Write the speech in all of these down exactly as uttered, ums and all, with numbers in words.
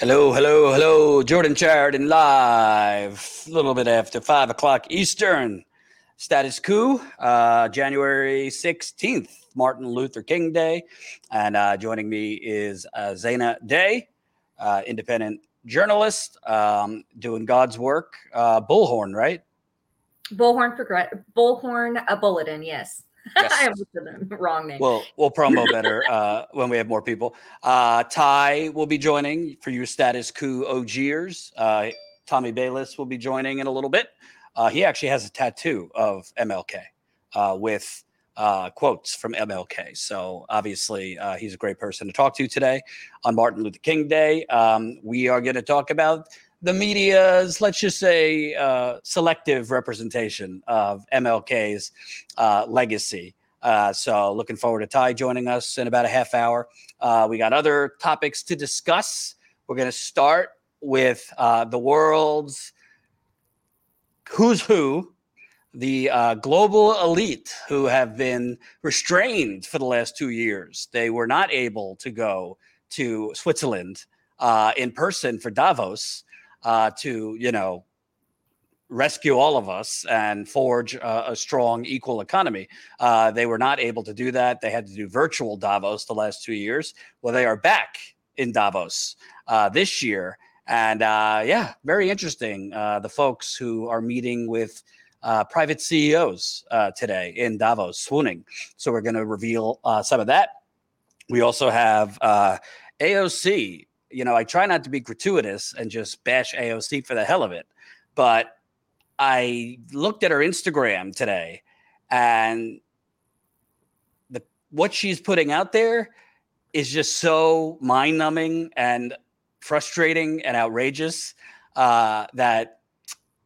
Hello, hello, hello. Jordan Chardon live, a little bit after five o'clock Eastern. Status Coup, uh, January sixteenth, Martin Luther King Day. And uh, joining me is uh, Zaina Day, uh, independent journalist, um, doing God's work. Uh, Bullhorn, right? Bullhorn, for, Bullhorn, a bulletin, yes. Yes. I almost said the wrong name. Well, we'll promo better uh, when we have more people. Uh, Ty will be joining for your Status Coup O Gers. Uh, Tommy Bayless will be joining in a little bit. Uh, he actually has a tattoo of M L K uh, with uh, quotes from M L K. So obviously uh, he's a great person to talk to today on Martin Luther King Day. Um, we are going to talk about the media's, let's just say, uh, selective representation of M L K's uh, legacy. Uh, so looking forward to Ty joining us in about a half hour. Uh, we got other topics to discuss. We're going to start with uh, the world's who's who, the uh, global elite who have been restrained for the last two years. They were not able to go to Switzerland uh, in person for Davos. Uh, to, you know, rescue all of us and forge uh, a strong, equal economy. Uh, they were not able to do that. They had to do virtual Davos the last two years. Well, they are back in Davos uh, this year. And, uh, yeah, very interesting. Uh, the folks who are meeting with uh, private C E Os uh, today in Davos, swooning. So we're going to reveal uh, some of that. We also have uh, A O C. You know, I try not to be gratuitous and just bash A O C for the hell of it. But I looked at her Instagram today and the what she's putting out there is just so mind-numbing and frustrating and outrageous uh, that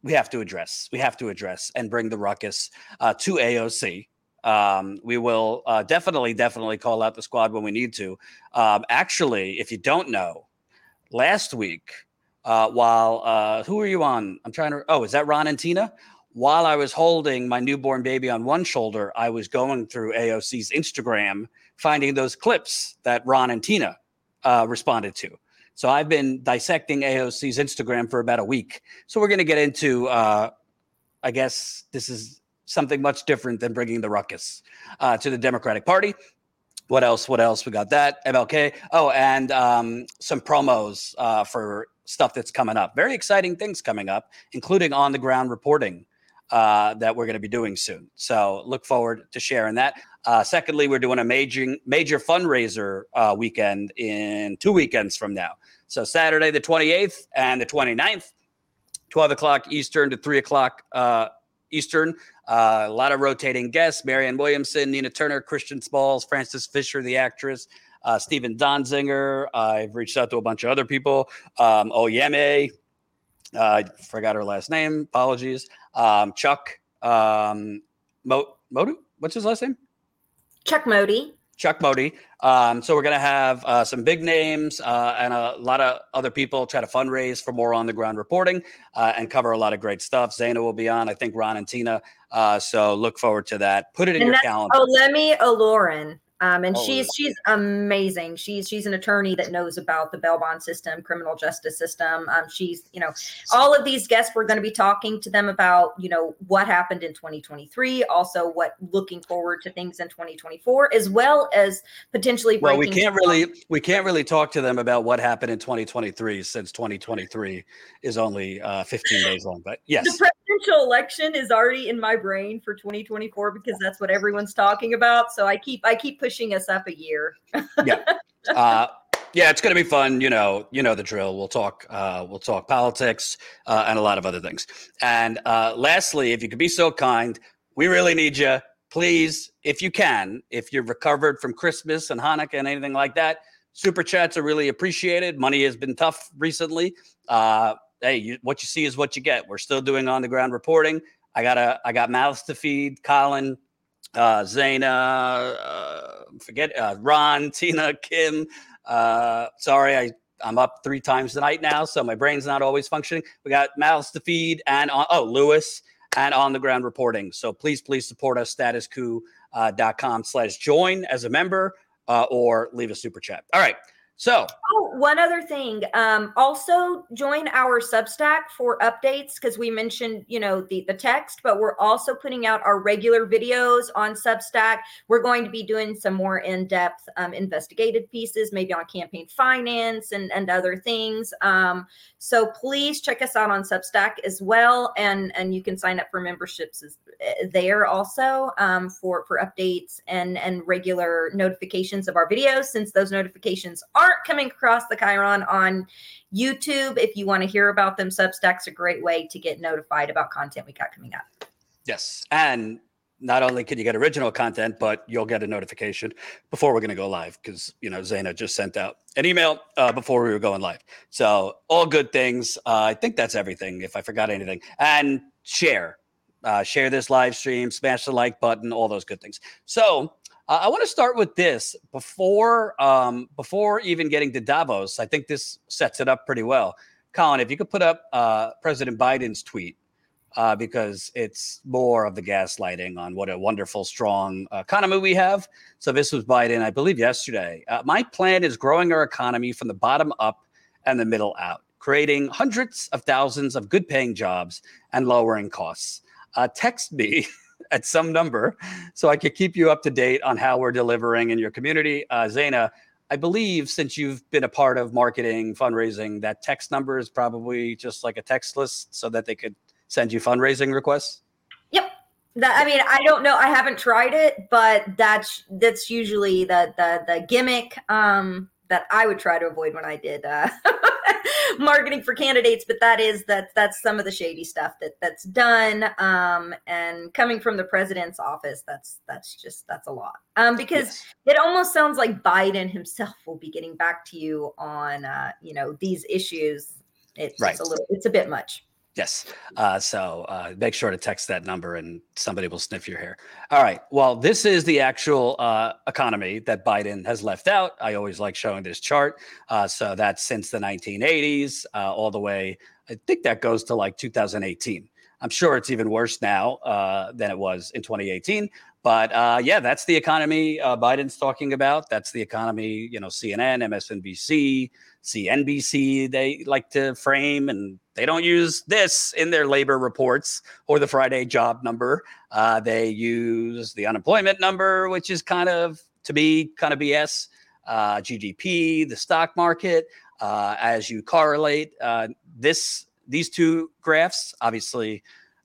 we have to address. We have to address and bring the ruckus uh, to A O C. Um, we will uh, definitely, definitely call out the squad when we need to. Um, actually, if you don't know, last week, uh, while, uh, who are you on? I'm trying to, oh, is that Ron and Tina? While I was holding my newborn baby on one shoulder, I was going through A O C's Instagram, finding those clips that Ron and Tina uh, responded to. So I've been dissecting A O C's Instagram for about a week. So we're going to get into, uh, I guess this is something much different than bringing the ruckus uh, to the Democratic Party. What else? What else? We got that. M L K. Oh, and um, some promos uh, for stuff that's coming up. Very exciting things coming up, including on-the-ground reporting uh, that we're going to be doing soon. So look forward to sharing that. Uh, secondly, we're doing a major, major fundraiser uh, weekend in two weekends from now. So Saturday the twenty-eighth and the twenty-ninth, twelve o'clock Eastern to three o'clock uh, Eastern. Uh, a lot of rotating guests, Marianne Williamson, Nina Turner, Christian Smalls, Frances Fisher, the actress, uh, Steven Donziger. Uh, I've reached out to a bunch of other people. Um, Olayemi, uh, I forgot her last name. Apologies. Um, Chuck um, Mo- Modi? What's his last name? Chuck Modi. Chuck Modi. Um, so we're going to have uh, some big names uh, and a lot of other people try to fundraise for more on-the-ground reporting uh, and cover a lot of great stuff. Zaina will be on, I think, Ron and Tina. Uh, so look forward to that. Put it in and your calendar. Olayemi Olurin. Um, and oh, she's she's amazing. She's she's an attorney that knows about the bail bond system, criminal justice system. Um, she's, you know, all of these guests, we're going to be talking to them about, you know, what happened in twenty twenty-three, also what looking forward to things in twenty twenty-four, as well as potentially breaking. Well, we can't really we can't really talk to them about what happened in twenty twenty-three since twenty twenty-three is only uh, fifteen days long. But yes, the presidential election is already in my brain for twenty twenty-four because that's what everyone's talking about. So I keep I keep pushing. Pushing us up a year. yeah, uh, yeah, it's going to be fun. You know, you know the drill. We'll talk. Uh, we'll talk politics uh, and a lot of other things. And uh, lastly, if you could be so kind, we really need you. Please, if you can, if you're recovered from Christmas and Hanukkah and anything like that, super chats are really appreciated. Money has been tough recently. Uh, hey, you, what you see is what you get. We're still doing on the ground reporting. I gotta. I got mouths to feed. Colin. Uh, Zaina, uh, forget, uh, Ron, Tina, Kim. Uh, sorry, I, I'm up three times tonight now, so my brain's not always functioning. We got mouths to feed and, on, oh, Lewis and on the ground reporting. So please, please support us, status coup dot com slash join as a member uh, or leave a super chat. All right, So, oh, one other thing. Um, also join our Substack for updates, because we mentioned, you know, the, the text, but we're also putting out our regular videos on Substack. We're going to be doing some more in-depth um, investigative pieces, maybe on campaign finance and, and other things. Um, so please check us out on Substack as well. And, and you can sign up for memberships as, there also um, for, for updates and, and regular notifications of our videos, since those notifications are aren't coming across the Chiron on YouTube. If you want to hear about them, Substack's a great way to get notified about content we got coming up. Yes. And not only can you get original content, but you'll get a notification before we're going to go live, because, you know, Zaina just sent out an email uh, before we were going live. So all good things. Uh, I think that's everything, if I forgot anything. And share. Uh, share this live stream, smash the like button, all those good things. So Uh, I want to start with this before um, before even getting to Davos. I think this sets it up pretty well. Colin, if you could put up uh, President Biden's tweet, uh, because it's more of the gaslighting on what a wonderful, strong economy we have. So this was Biden, I believe, yesterday. Uh, my plan is growing our economy from the bottom up and the middle out, creating hundreds of thousands of good-paying jobs and lowering costs. Uh, text me at some number so I could keep you up to date on how we're delivering in your community. Uh, Zaina, I believe since you've been a part of marketing, fundraising, that text number is probably just like a text list so that they could send you fundraising requests? Yep. That, I mean, I don't know. I haven't tried it, but that's that's usually the the, the gimmick um, that I would try to avoid when I did uh, marketing for candidates, but that is that that's some of the shady stuff that that's done. Um, and coming from the president's office, that's that's just that's a lot. Um, because yes. It almost sounds like Biden himself will be getting back to you on uh, you know, these issues. It's right. a little, it's a bit much. Yes. Uh, so uh, make sure to text that number and somebody will sniff your hair. All right. Well, this is the actual uh, economy that Biden has left out. I always like showing this chart. Uh, so that's since the nineteen eighties uh, all the way. I think that goes to like two thousand eighteen. I'm sure it's even worse now uh, than it was in twenty eighteen. But uh, yeah, that's the economy uh, Biden's talking about. That's the economy, you know, C N N, M S N B C, C N B C, they like to frame, and they don't use this in their labor reports or the Friday job number. Uh, they use the unemployment number, which is kind of, to me, kind of B S, uh, G D P, the stock market. Uh, as you correlate uh, this, these two graphs, obviously,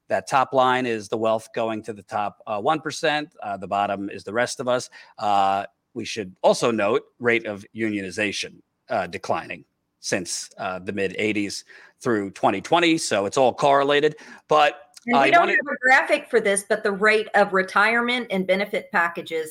that top line is the wealth going to the top uh, one percent. Uh, the bottom is the rest of us. Uh, we should also note rate of unionization uh, declining since uh, the mid-eighties through twenty twenty. So it's all correlated. But and we I don't wanted- have a graphic for this, but the rate of retirement and benefit packages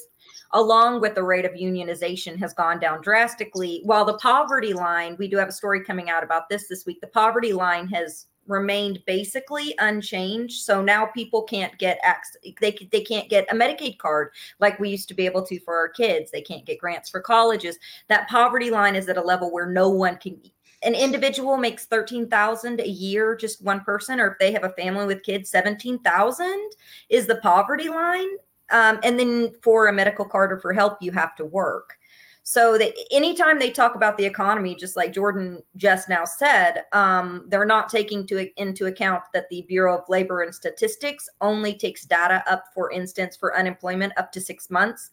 along with the rate of unionization has gone down drastically. While the poverty line, we do have a story coming out about this this week, the poverty line has remained basically unchanged. So now people can't get access. They, they can't get a Medicaid card like we used to be able to for our kids. They can't get grants for colleges. That poverty line is at a level where no one can. An individual makes thirteen thousand dollars a year, just one person, or if they have a family with kids, seventeen thousand dollars is the poverty line. Um, and then for a medical card or for help, you have to work. So they, anytime they talk about the economy, just like Jordan just now said, um, they're not taking to, into account that the Bureau of Labor and Statistics only takes data up, for instance, for unemployment up to six months.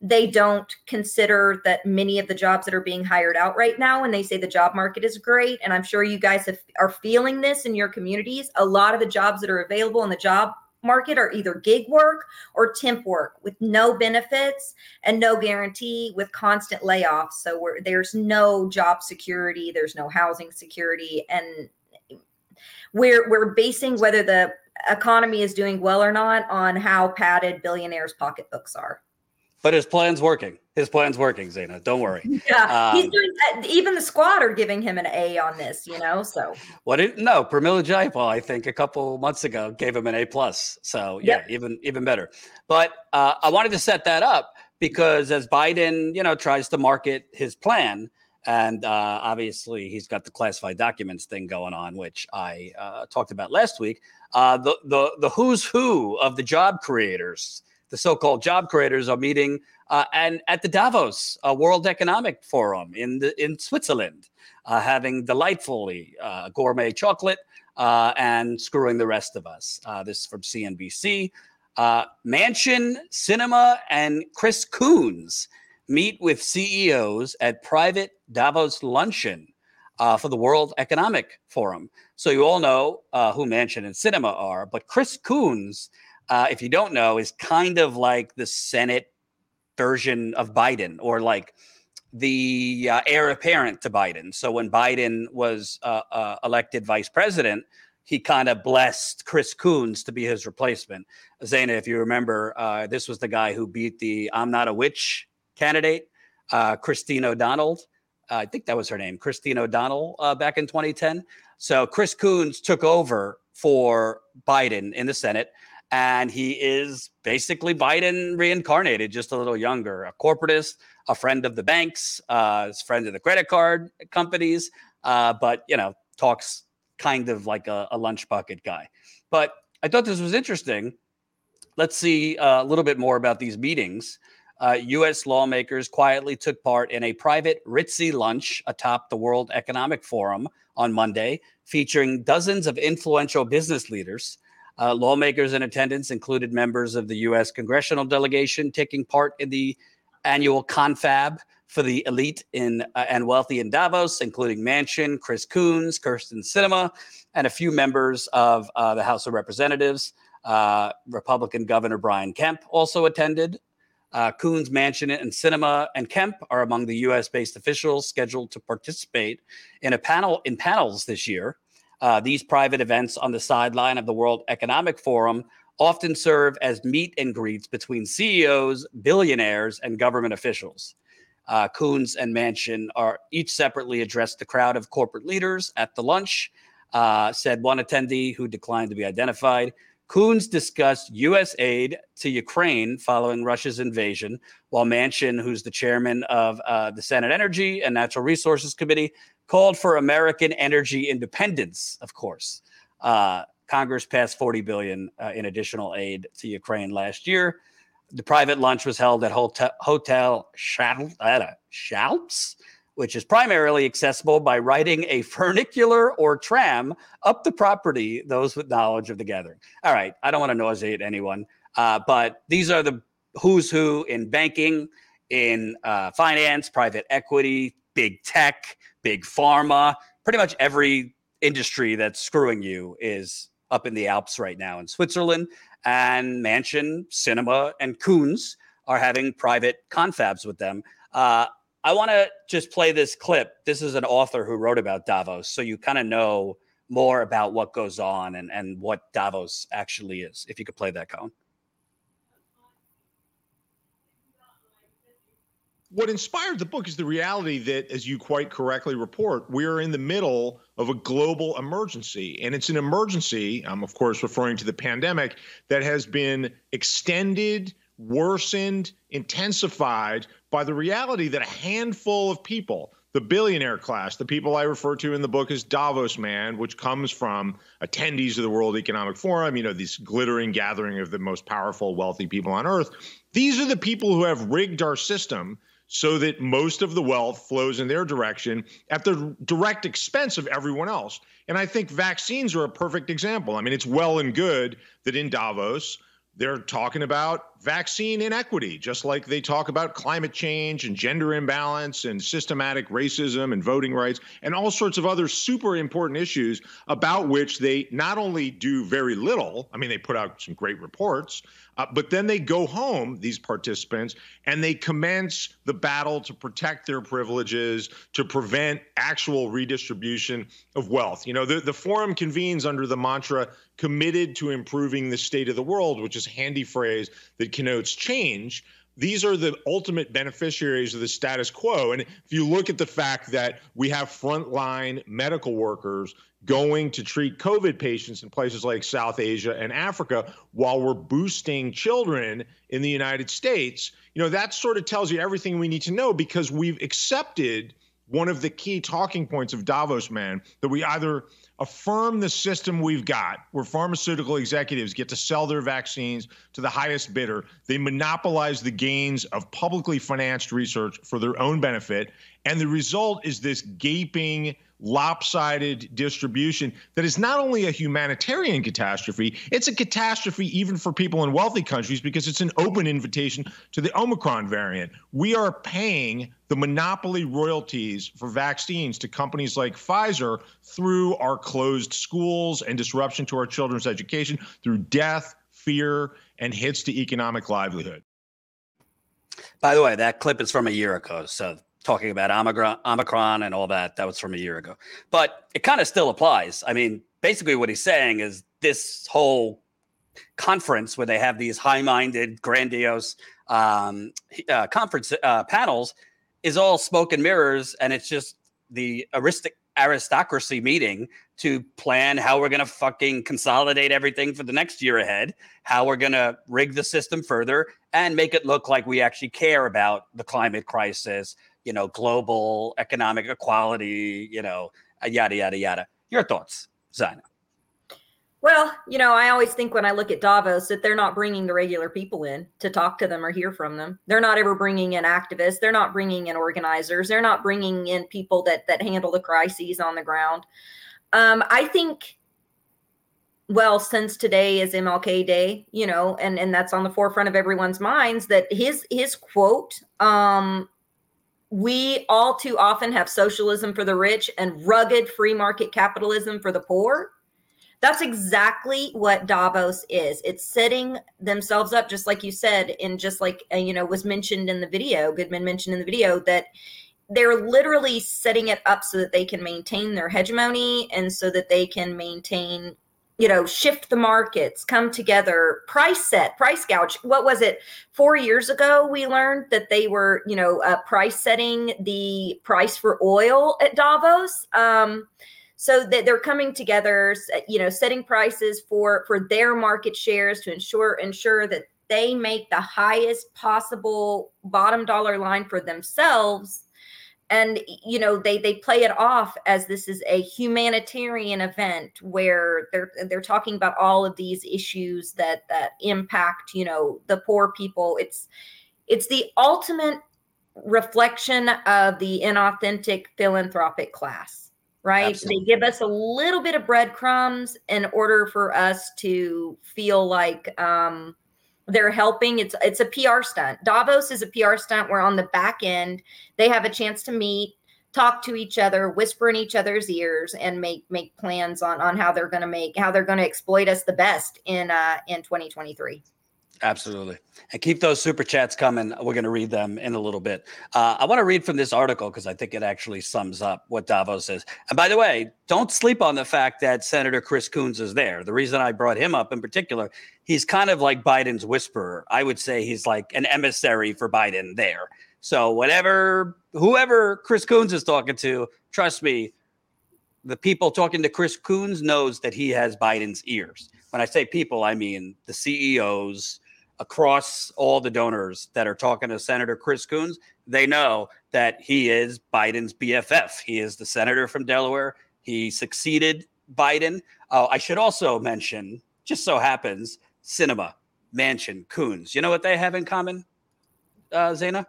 They don't consider that many of the jobs that are being hired out right now, and they say the job market is great. And I'm sure you guys have, are feeling this in your communities. A lot of the jobs that are available in the job market are either gig work or temp work with no benefits and no guarantee, with constant layoffs. So we're, there's no job security, there's no housing security, and we're we're basing whether the economy is doing well or not on how padded billionaires' pocketbooks are. But his plan's working. His plan's working, Zaina. Don't worry. Yeah, um, he's doing, even the squad are giving him an A on this, you know. So what? It, no, Pramila Jayapal, I think a couple months ago, gave him an A plus. So yeah, yep. even even better. But uh, I wanted to set that up because as Biden, you know, tries to market his plan, and uh, obviously he's got the classified documents thing going on, which I uh, talked about last week. Uh, the the the who's who of the job creators. the so-called job creators are meeting uh, and at the Davos uh, World Economic Forum in the, in Switzerland, uh, having delightfully uh, gourmet chocolate uh, and screwing the rest of us. Uh, this is from C N B C. Uh, Manchin, Sinema, and Chris Coons meet with C E Os at private Davos luncheon uh, for the World Economic Forum. So you all know uh, who Manchin and Sinema are, but Chris Coons, uh, if you don't know, is kind of like the Senate version of Biden, or like the uh, heir apparent to Biden. So when Biden was uh, uh, elected vice president, he kind of blessed Chris Coons to be his replacement. Zaina, if you remember, uh, this was the guy who beat the I'm not a witch candidate, uh, Christine O'Donnell. Uh, I think that was her name, Christine O'Donnell, uh, back in twenty ten. So Chris Coons took over for Biden in the Senate, and he is basically Biden reincarnated, just a little younger, a corporatist, a friend of the banks, uh, a friend of the credit card companies, uh, but, you know, talks kind of like a, a lunch bucket guy. But I thought this was interesting. Let's see a little bit more about these meetings. Uh, U S lawmakers quietly took part in a private ritzy lunch atop the World Economic Forum on Monday, featuring dozens of influential business leaders. Uh, lawmakers in attendance included members of the U S congressional delegation taking part in the annual confab for the elite in uh, and wealthy in Davos, including Manchin, Chris Coons, Kyrsten Sinema, and a few members of uh, the House of Representatives. Uh, Republican Governor Brian Kemp also attended. Uh, Coons, Manchin, and Sinema and Kemp are among the U S-based officials scheduled to participate in a panel in panels this year. Uh, these private events on the sideline of the World Economic Forum often serve as meet and greets between C E Os, billionaires, and government officials. Uh, Coons and Manchin are each separately addressed the crowd of corporate leaders at the lunch, uh, said one attendee who declined to be identified. Coons discussed U S aid to Ukraine following Russia's invasion, while Manchin, who's the chairman of uh, the Senate Energy and Natural Resources Committee, called for American energy independence, of course. Uh, Congress passed forty billion dollars uh, in additional aid to Ukraine last year. The private lunch was held at Hotel, Hotel Schalps, which is primarily accessible by riding a funicular or tram up the property, those with knowledge of the gathering. All right, I don't want to nauseate anyone, uh, but these are the who's who in banking, in uh, finance, private equity, big tech, big pharma. Pretty much every industry that's screwing you is up in the Alps right now in Switzerland. And Manchin, Sinema, and Coons are having private confabs with them. Uh, I want to just play this clip. This is an author who wrote about Davos, so you kind of know more about what goes on and, and what Davos actually is. If you could play that, Colin. What inspired the book is the reality that, as you quite correctly report, we are in the middle of a global emergency. And it's an emergency, I'm of course referring to the pandemic, that has been extended, worsened, intensified by the reality that a handful of people, the billionaire class, the people I refer to in the book as Davos Man, which comes from attendees of the World Economic Forum, you know, this glittering gathering of the most powerful, wealthy people on earth. These are the people who have rigged our system so that most of the wealth flows in their direction at the direct expense of everyone else. And I think vaccines are a perfect example. I mean, it's well and good that in Davos, they're talking about vaccine inequity, just like they talk about climate change and gender imbalance and systematic racism and voting rights and all sorts of other super important issues about which they not only do very little, I mean, they put out some great reports, uh, but then they go home, these participants, and they commence the battle to protect their privileges, to prevent actual redistribution of wealth. You know, the, the forum convenes under the mantra, committed to improving the state of the world, which is a handy phrase that connotes change. These are the ultimate beneficiaries of the status quo. And if you look at the fact that we have frontline medical workers going to treat COVID patients in places like South Asia and Africa while we're boosting children in the United States, you know, that sort of tells you everything we need to know, because we've accepted one of the key talking points of Davos, man, that we either affirm the system we've got, where pharmaceutical executives get to sell their vaccines to the highest bidder. They monopolize the gains of publicly financed research for their own benefit. And the result is this gaping, lopsided distribution that is not only a humanitarian catastrophe, it's a catastrophe even for people in wealthy countries because it's an open invitation to the Omicron variant. We are paying the monopoly royalties for vaccines to companies like Pfizer through our closed schools and disruption to our children's education, through death, fear, and hits to economic livelihood. By the way, that clip is from a year ago, so talking about Omicron and all that. That was from a year ago. But it kind of still applies. I mean, basically what he's saying is this whole conference where they have these high-minded, grandiose um, uh, conference uh, panels is all smoke and mirrors, and it's just the aristic aristocracy meeting to plan how we're going to fucking consolidate everything for the next year ahead, how we're going to rig the system further and make it look like we actually care about the climate crisis, you know, global economic equality, you know, yada, yada, yada. Your thoughts, Zaina? Well, you know, I always think when I look at Davos that they're not bringing the regular people in to talk to them or hear from them. They're not ever bringing in activists. They're not bringing in organizers. They're not bringing in people that that handle the crises on the ground. Um, I think, well, since today is M L K Day, you know, and, and that's on the forefront of everyone's minds, that his his quote, um, we all too often have socialism for the rich and rugged free market capitalism for the poor. That's exactly what Davos is. It's setting themselves up, just like you said, and just like, you know, was mentioned in the video, Goodman mentioned in the video, that they're literally setting it up so that they can maintain their hegemony and so that they can maintain, you know, shift the markets, come together, price set, price gouge. What was it? Four years ago, we learned that they were, you know, uh, price setting the price for oil at Davos. Um So that they're coming together, you know, setting prices for, for their market shares to ensure ensure that they make the highest possible bottom dollar line for themselves. And, you know, they they play it off as this is a humanitarian event where they're they're talking about all of these issues that that impact, you know, the poor people. It's it's the ultimate reflection of the inauthentic philanthropic class. Right. Absolutely. They give us a little bit of breadcrumbs in order for us to feel like um, they're helping. It's it's a P R stunt. Davos is a P R stunt where on the back end, they have a chance to meet, talk to each other, whisper in each other's ears and make make plans on, on how they're going to make how they're going to exploit us the best in uh, in twenty twenty-three. Absolutely. And keep those super chats coming. We're going to read them in a little bit. Uh, I want to read from this article because I think it actually sums up what Davos is. And by the way, don't sleep on the fact that Senator Chris Coons is there. The reason I brought him up in particular, he's kind of like Biden's whisperer. I would say he's like an emissary for Biden there. So whatever, whoever Chris Coons is talking to, trust me, the people talking to Chris Coons knows that he has Biden's ears. When I say people, I mean the C E Os across all the donors that are talking to Senator Chris Coons. They know that he is Biden's B F F. He is the senator from Delaware. He succeeded Biden. Uh, I should also mention, just so happens, Sinema, Manchin, Coons. You know what they have in common, uh, Zaina?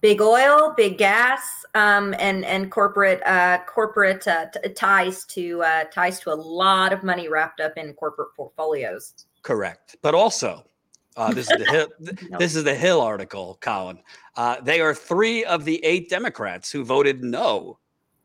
Big oil, big gas, um, and and corporate uh, corporate uh, t- ties to uh, ties to a lot of money wrapped up in corporate portfolios. Correct, but also uh, this is the Hill, no. this is the Hill article, Colin. Uh, they are three of the eight Democrats who voted no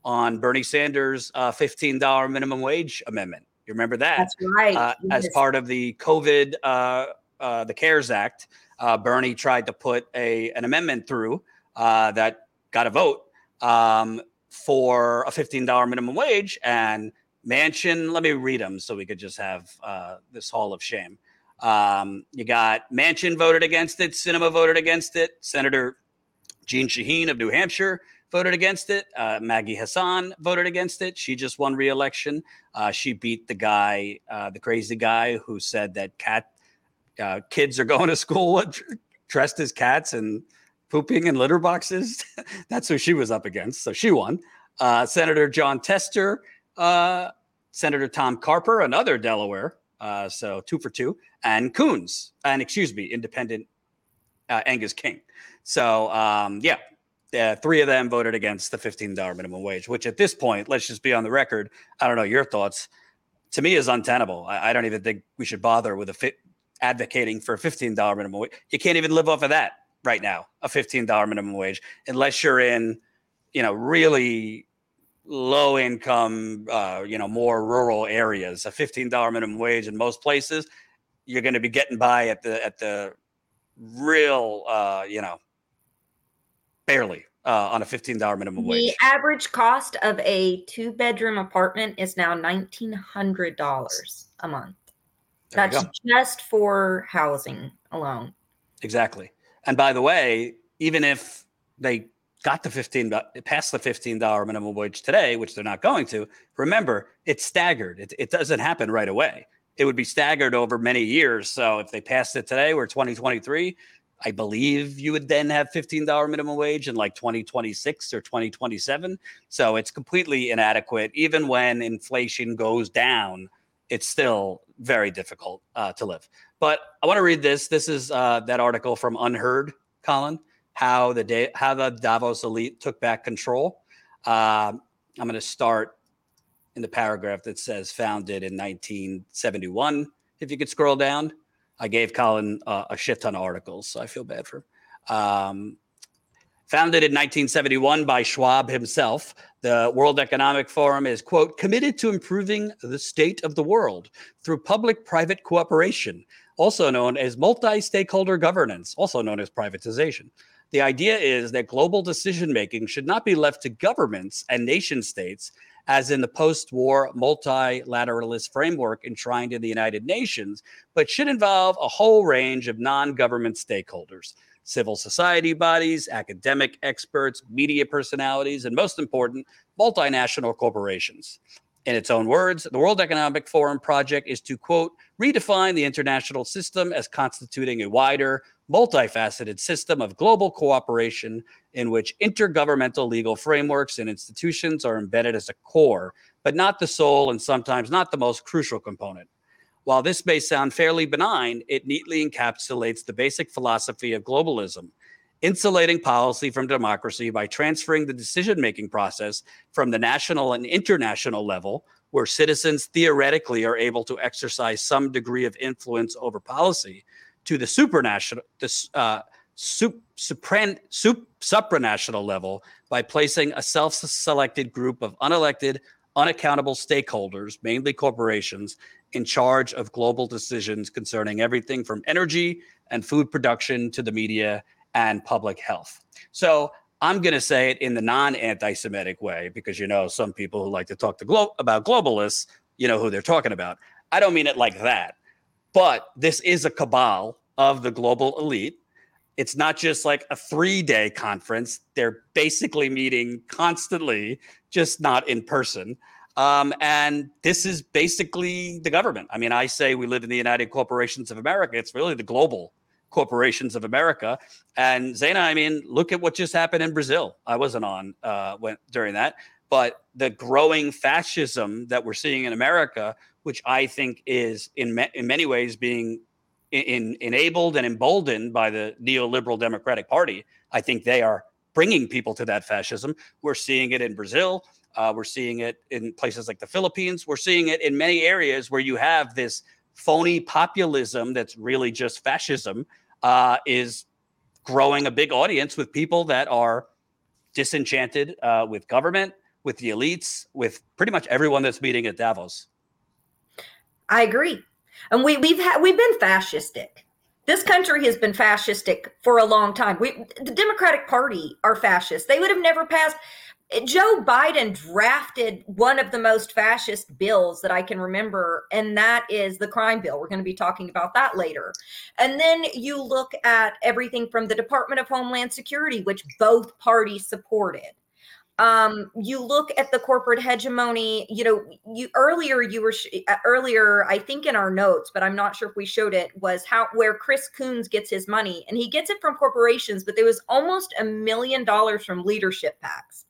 on Bernie Sanders' uh, fifteen dollars minimum wage amendment. You remember that? That's right. Uh, yes. As part of the COVID, uh, uh, the CARES Act, uh, Bernie tried to put a an amendment through. Uh, that got a vote um, for a fifteen dollars minimum wage. And Manchin, let me read them so we could just have uh, this hall of shame. Um, you got Manchin voted against it. Sinema voted against it. Senator Jeanne Shaheen of New Hampshire voted against it. Uh, Maggie Hassan voted against it. She just won re-election. Uh, she beat the guy, uh, the crazy guy who said that cat uh, kids are going to school dressed as cats and pooping in litter boxes. That's who she was up against. So she won. Uh, Senator John Tester, uh, Senator Tom Carper, another Delaware. Uh, so two for two. And Coons, and excuse me, independent uh, Angus King. So, um, yeah, uh, three of them voted against the fifteen dollars minimum wage, which at this point, let's just be on the record. I don't know your thoughts. To me, is untenable. I, I don't even think we should bother with a fi- advocating for a fifteen dollars minimum wage. You can't even live off of that right now, a fifteen dollars minimum wage, unless you're in, you know, really low income, uh, you know, more rural areas. A fifteen dollars minimum wage in most places, you're going to be getting by at the at the real, uh, you know, barely. Uh, on a fifteen dollars minimum wage. The average cost of a two-bedroom apartment is now one thousand nine hundred dollars a month. There That's just for housing alone. Exactly. And by the way, even if they got the fifteen, past the fifteen dollars minimum wage today, which they're not going to, remember, it's staggered. It, it doesn't happen right away. It would be staggered over many years. So if they passed it today, we're twenty twenty-three, I believe you would then have fifteen dollars minimum wage in like twenty twenty-six or twenty twenty-seven. So it's completely inadequate. Even when inflation goes down, it's still very difficult uh, to live. But I want to read this. This is uh, that article from Unheard, Colin, how the da- how the Davos elite took back control. Uh, I'm going to start in the paragraph that says founded in nineteen seventy-one. If you could scroll down. I gave Colin uh, a shit ton of articles, so I feel bad for him. Um, founded in nineteen seventy-one by Schwab himself, the World Economic Forum is, quote, committed to improving the state of the world through public-private cooperation, also known as multi-stakeholder governance, also known as privatization. The idea is that global decision-making should not be left to governments and nation-states, as in the post-war multilateralist framework enshrined in the United Nations, but should involve a whole range of non-government stakeholders, civil society bodies, academic experts, media personalities, and most important, multinational corporations. In its own words, the World Economic Forum project is to, quote, redefine the international system as constituting a wider, multifaceted system of global cooperation in which intergovernmental legal frameworks and institutions are embedded as a core, but not the sole and sometimes not the most crucial component. While this may sound fairly benign, it neatly encapsulates the basic philosophy of globalism, insulating policy from democracy by transferring the decision-making process from the national and international level, where citizens theoretically are able to exercise some degree of influence over policy, to the supranational, the uh, sup, supran, sup, supranational level by placing a self-selected group of unelected, unaccountable stakeholders, mainly corporations, in charge of global decisions concerning everything from energy and food production to the media and public health. So I'm going to say it in the non-anti-Semitic way, because, you know, some people who like to talk to glo- about globalists, you know who they're talking about. I don't mean it like that. But this is a cabal of the global elite. It's not just like a three-day conference. They're basically meeting constantly, just not in person. Um, and this is basically the government. I mean, I say we live in the United Corporations of America. It's really the global corporations of America. And Zaina, I mean, look at what just happened in Brazil. I wasn't on uh, when, during that. But the growing fascism that we're seeing in America, which I think is in ma- in many ways being in- in enabled and emboldened by the neoliberal Democratic Party. I think they are bringing people to that fascism. We're seeing it in Brazil. Uh, we're seeing it in places like the Philippines. We're seeing it in many areas where you have this phony populism that's really just fascism uh, is growing a big audience with people that are disenchanted uh, with government, with the elites, with pretty much everyone that's meeting at Davos. I agree. And we, we've ha- we've been fascistic. This country has been fascistic for a long time. We, the Democratic Party are fascist. They would have never passed. Joe Biden drafted one of the most fascist bills that I can remember, and that is the crime bill. We're going to be talking about that later. And then you look at everything from the Department of Homeland Security, which both parties supported. Um, you look at the corporate hegemony, you know, you earlier, you were sh- earlier, I think in our notes, but I'm not sure if we showed it, was how, where Chris Coons gets his money, and he gets it from corporations, but there was almost a million dollars from leadership PACs.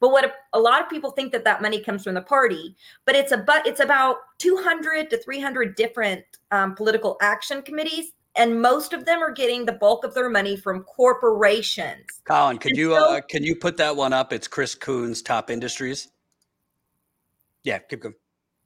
But what a, a lot of people think that that money comes from the party, but it's about, it's about two hundred to three hundred different um, political action committees. And most of them are getting the bulk of their money from corporations. Colin, could you so, uh, can you put that one up? It's Chris Coons, Top Industries. Yeah, keep going.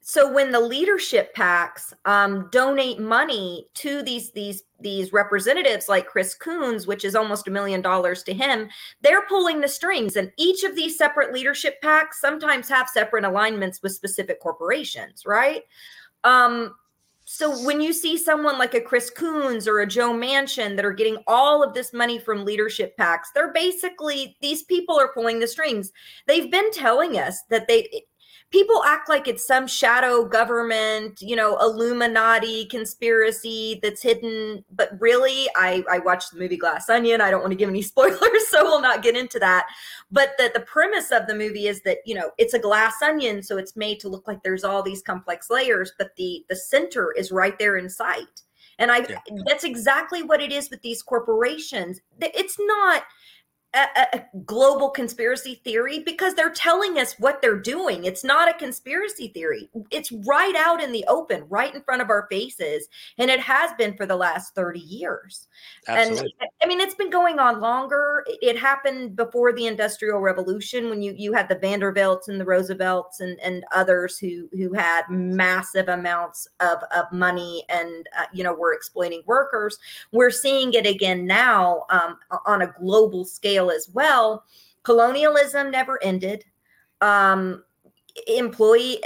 So when the leadership PACs um, donate money to these these these representatives like Chris Coons, which is almost a million dollars to him, they're pulling the strings. And each of these separate leadership PACs sometimes have separate alignments with specific corporations, right? Um, So when you see someone like a Chris Coons or a Joe Manchin that are getting all of this money from leadership PACs, they're basically, these people are pulling the strings. They've been telling us that they, people act like it's some shadow government, you know, Illuminati conspiracy that's hidden. But really, I, I watched the movie Glass Onion. I don't want to give any spoilers, so we'll not get into that. But the, the premise of the movie is that, you know, it's a glass onion, so it's made to look like there's all these complex layers, but the, the center is right there in sight. And I yeah. that's exactly what it is with these corporations. It's not A, a global conspiracy theory because they're telling us what they're doing. It's not a conspiracy theory. It's right out in the open, right in front of our faces. And it has been for the last thirty years. Absolutely. And I mean, it's been going on longer. It happened before the Industrial Revolution when you, you had the Vanderbilts and the Roosevelts and, and others who, who had massive amounts of, of money and, uh, you know, were exploiting workers. We're seeing it again now um, on a global scale as well. Colonialism never ended. Um, employee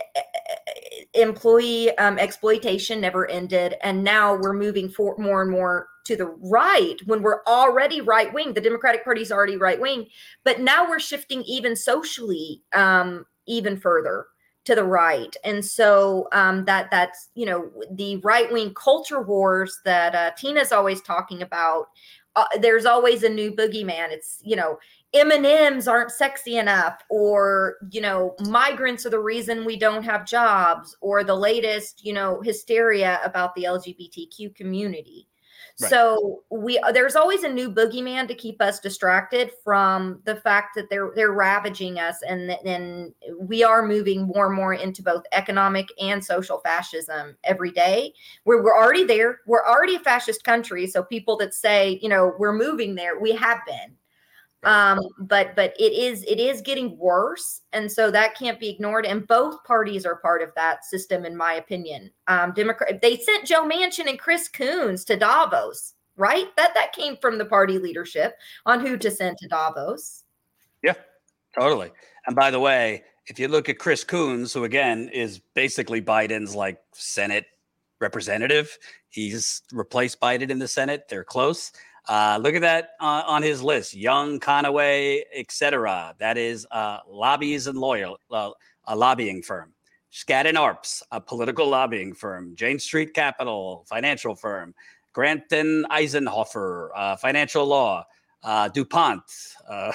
employee um, exploitation never ended. And now we're moving for more and more to the right when we're already right wing. The Democratic Party is already right wing. But now we're shifting even socially um, even further to the right. And so um, that that's, you know, the right wing culture wars that uh, Tina's always talking about. Uh, there's always a new boogeyman. It's, you know, M and M's aren't sexy enough, or, you know, migrants are the reason we don't have jobs, or the latest, you know, hysteria about the L G B T Q community. Right. So we there's always a new boogeyman to keep us distracted from the fact that they're they're ravaging us, and then we are moving more and more into both economic and social fascism every day. We're we're already there. We're already a fascist country. So people that say, you know, we're moving there, we have been. Um, but but it is it is getting worse, and so that can't be ignored. And both parties are part of that system, in my opinion. Um, Democrat they sent Joe Manchin and Chris Coons to Davos, right? That that came from the party leadership on who to send to Davos. Yeah, totally. And by the way, if you look at Chris Coons, who again is basically Biden's like Senate representative, he's replaced Biden in the Senate. They're close. Uh, look at that uh, on his list: Young, Conaway, et cetera. That is uh, lobbies and lawyer, uh, a lobbying firm. Skadden Arps, a political lobbying firm. Jane Street Capital, financial firm. Granton Eisenhofer, uh, financial law. Uh, DuPont, uh,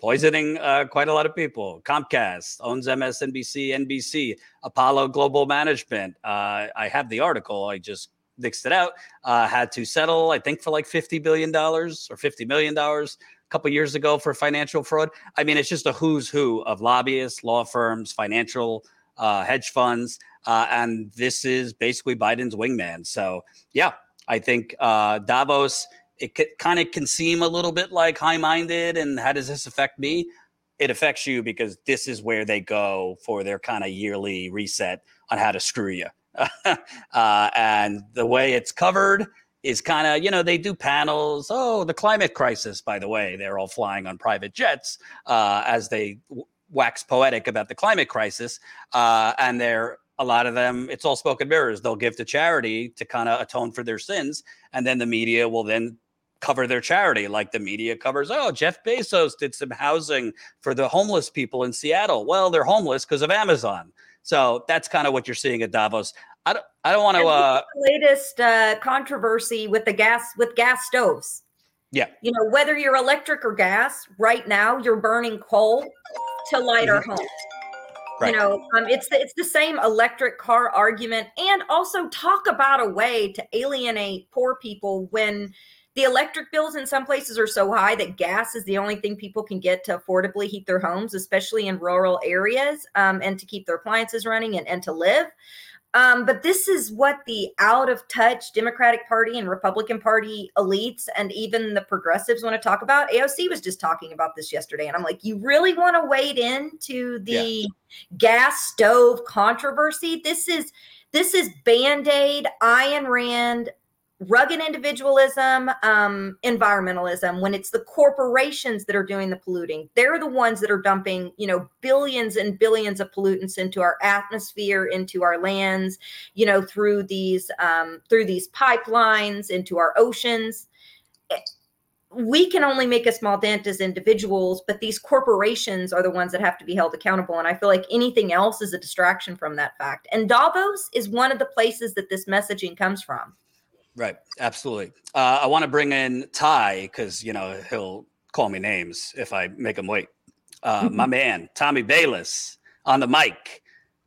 poisoning uh, quite a lot of people. Comcast owns M S N B C, N B C. Apollo Global Management. Uh, I have the article. I just. Nixed it out, uh, had to settle, I think, for like fifty billion dollars or fifty million dollars a couple years ago for financial fraud. I mean, it's just a who's who of lobbyists, law firms, financial uh, hedge funds. Uh, and this is basically Biden's wingman. So, yeah, I think uh, Davos, it c- kind of can seem a little bit like high-minded. And how does this affect me? It affects you because this is where they go for their kind of yearly reset on how to screw you. uh, and the way it's covered is kind of, you know, they do panels. Oh, the climate crisis, by the way, they're all flying on private jets uh, as they w- wax poetic about the climate crisis. Uh, and they're a lot of them, it's all smoke and mirrors. They'll give to charity to kind of atone for their sins. And then the media will then cover their charity, like the media covers, oh, Jeff Bezos did some housing for the homeless people in Seattle. Well, they're homeless because of Amazon. So that's kind of what you're seeing at Davos. I don't. I don't want to. Uh, the latest uh, controversy with the gas with gas stoves. Yeah. You know, whether you're electric or gas, right now you're burning coal to light mm-hmm. our homes. Right. You know, um, it's the, it's the same electric car argument, and also talk about a way to alienate poor people when the electric bills in some places are so high that gas is the only thing people can get to affordably heat their homes, especially in rural areas, um, and to keep their appliances running and, and to live. Um, but this is what the out-of-touch Democratic Party and Republican Party elites and even the progressives want to talk about. A O C was just talking about this yesterday, and I'm like, you really want to wade into the yeah. gas stove controversy? This is this is Band-Aid, Ayn Rand, rugged individualism, um, environmentalism, when it's the corporations that are doing the polluting. They're the ones that are dumping, you know, billions and billions of pollutants into our atmosphere, into our lands, you know, through these, um, through these pipelines, into our oceans. We can only make a small dent as individuals, but these corporations are the ones that have to be held accountable. And I feel like anything else is a distraction from that fact. And Davos is one of the places that this messaging comes from. Right. Absolutely. Uh, I want to bring in Ty because, you know, he'll call me names if I make him wait. Uh, mm-hmm. My man, Tommy Bayless on the mic.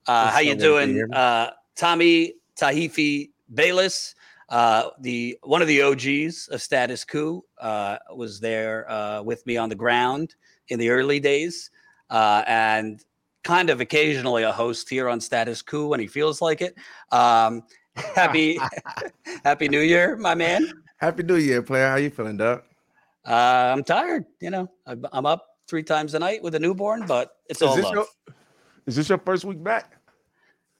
Uh, how you doing? Uh, Tommy Tahifi Bayless, uh, the one of the O Gs of Status Coup, uh, was there uh, with me on the ground in the early days, uh, and kind of occasionally a host here on Status Coup when he feels like it. Um Happy Happy New Year, my man. Happy New Year, player. How you feeling, Doc? Uh, I'm tired. You know, I'm, I'm up three times a night with a newborn, but it's all love. Your, is this your first week back?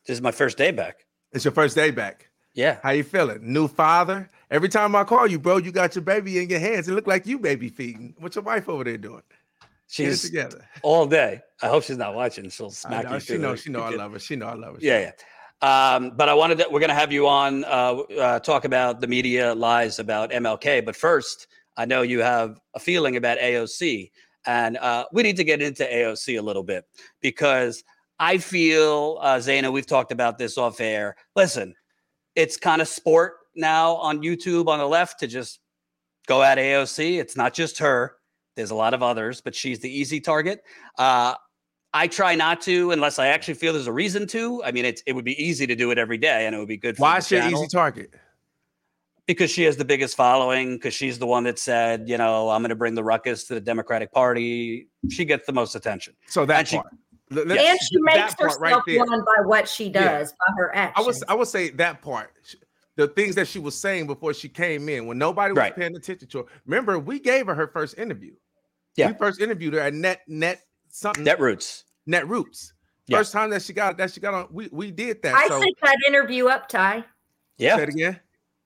This is my first day back. It's your first day back? Yeah. How you feeling? New father? Every time I call you, bro, you got your baby in your hands. It look like you baby feeding. What's your wife over there doing? She's together all day. I hope she's not watching. She'll smack you. She knows. She know I love her. She know I love her. Yeah, yeah. Um, but I wanted to, we're going to have you on, uh, uh, talk about the media lies about M L K. But first, I know you have a feeling about A O C, and, uh, we need to get into A O C a little bit because I feel, uh, Zaina, we've talked about this off air. Listen, it's kind of sport now on YouTube on the left to just go at A O C. It's not just her. There's a lot of others, but she's the easy target. Uh, I try not to unless I actually feel there's a reason to. I mean, it's, it would be easy to do it every day, and it would be good for Why is she an easy target? Because she has the biggest following, because she's the one that said, you know, I'm going to bring the ruckus to the Democratic Party. She gets the most attention. So that and part. She, and she makes herself right known by what she does, yeah. by her actions. I would, I would say that part. The things that she was saying before she came in, when nobody was right. paying attention to her. Remember, we gave her her first interview. Yeah. We first interviewed her at Net Net Something. Netroots. Netroots. Yeah. First time that she got that she got on, we, we did that. I so. set that interview up, Ty. Yeah. Say it again.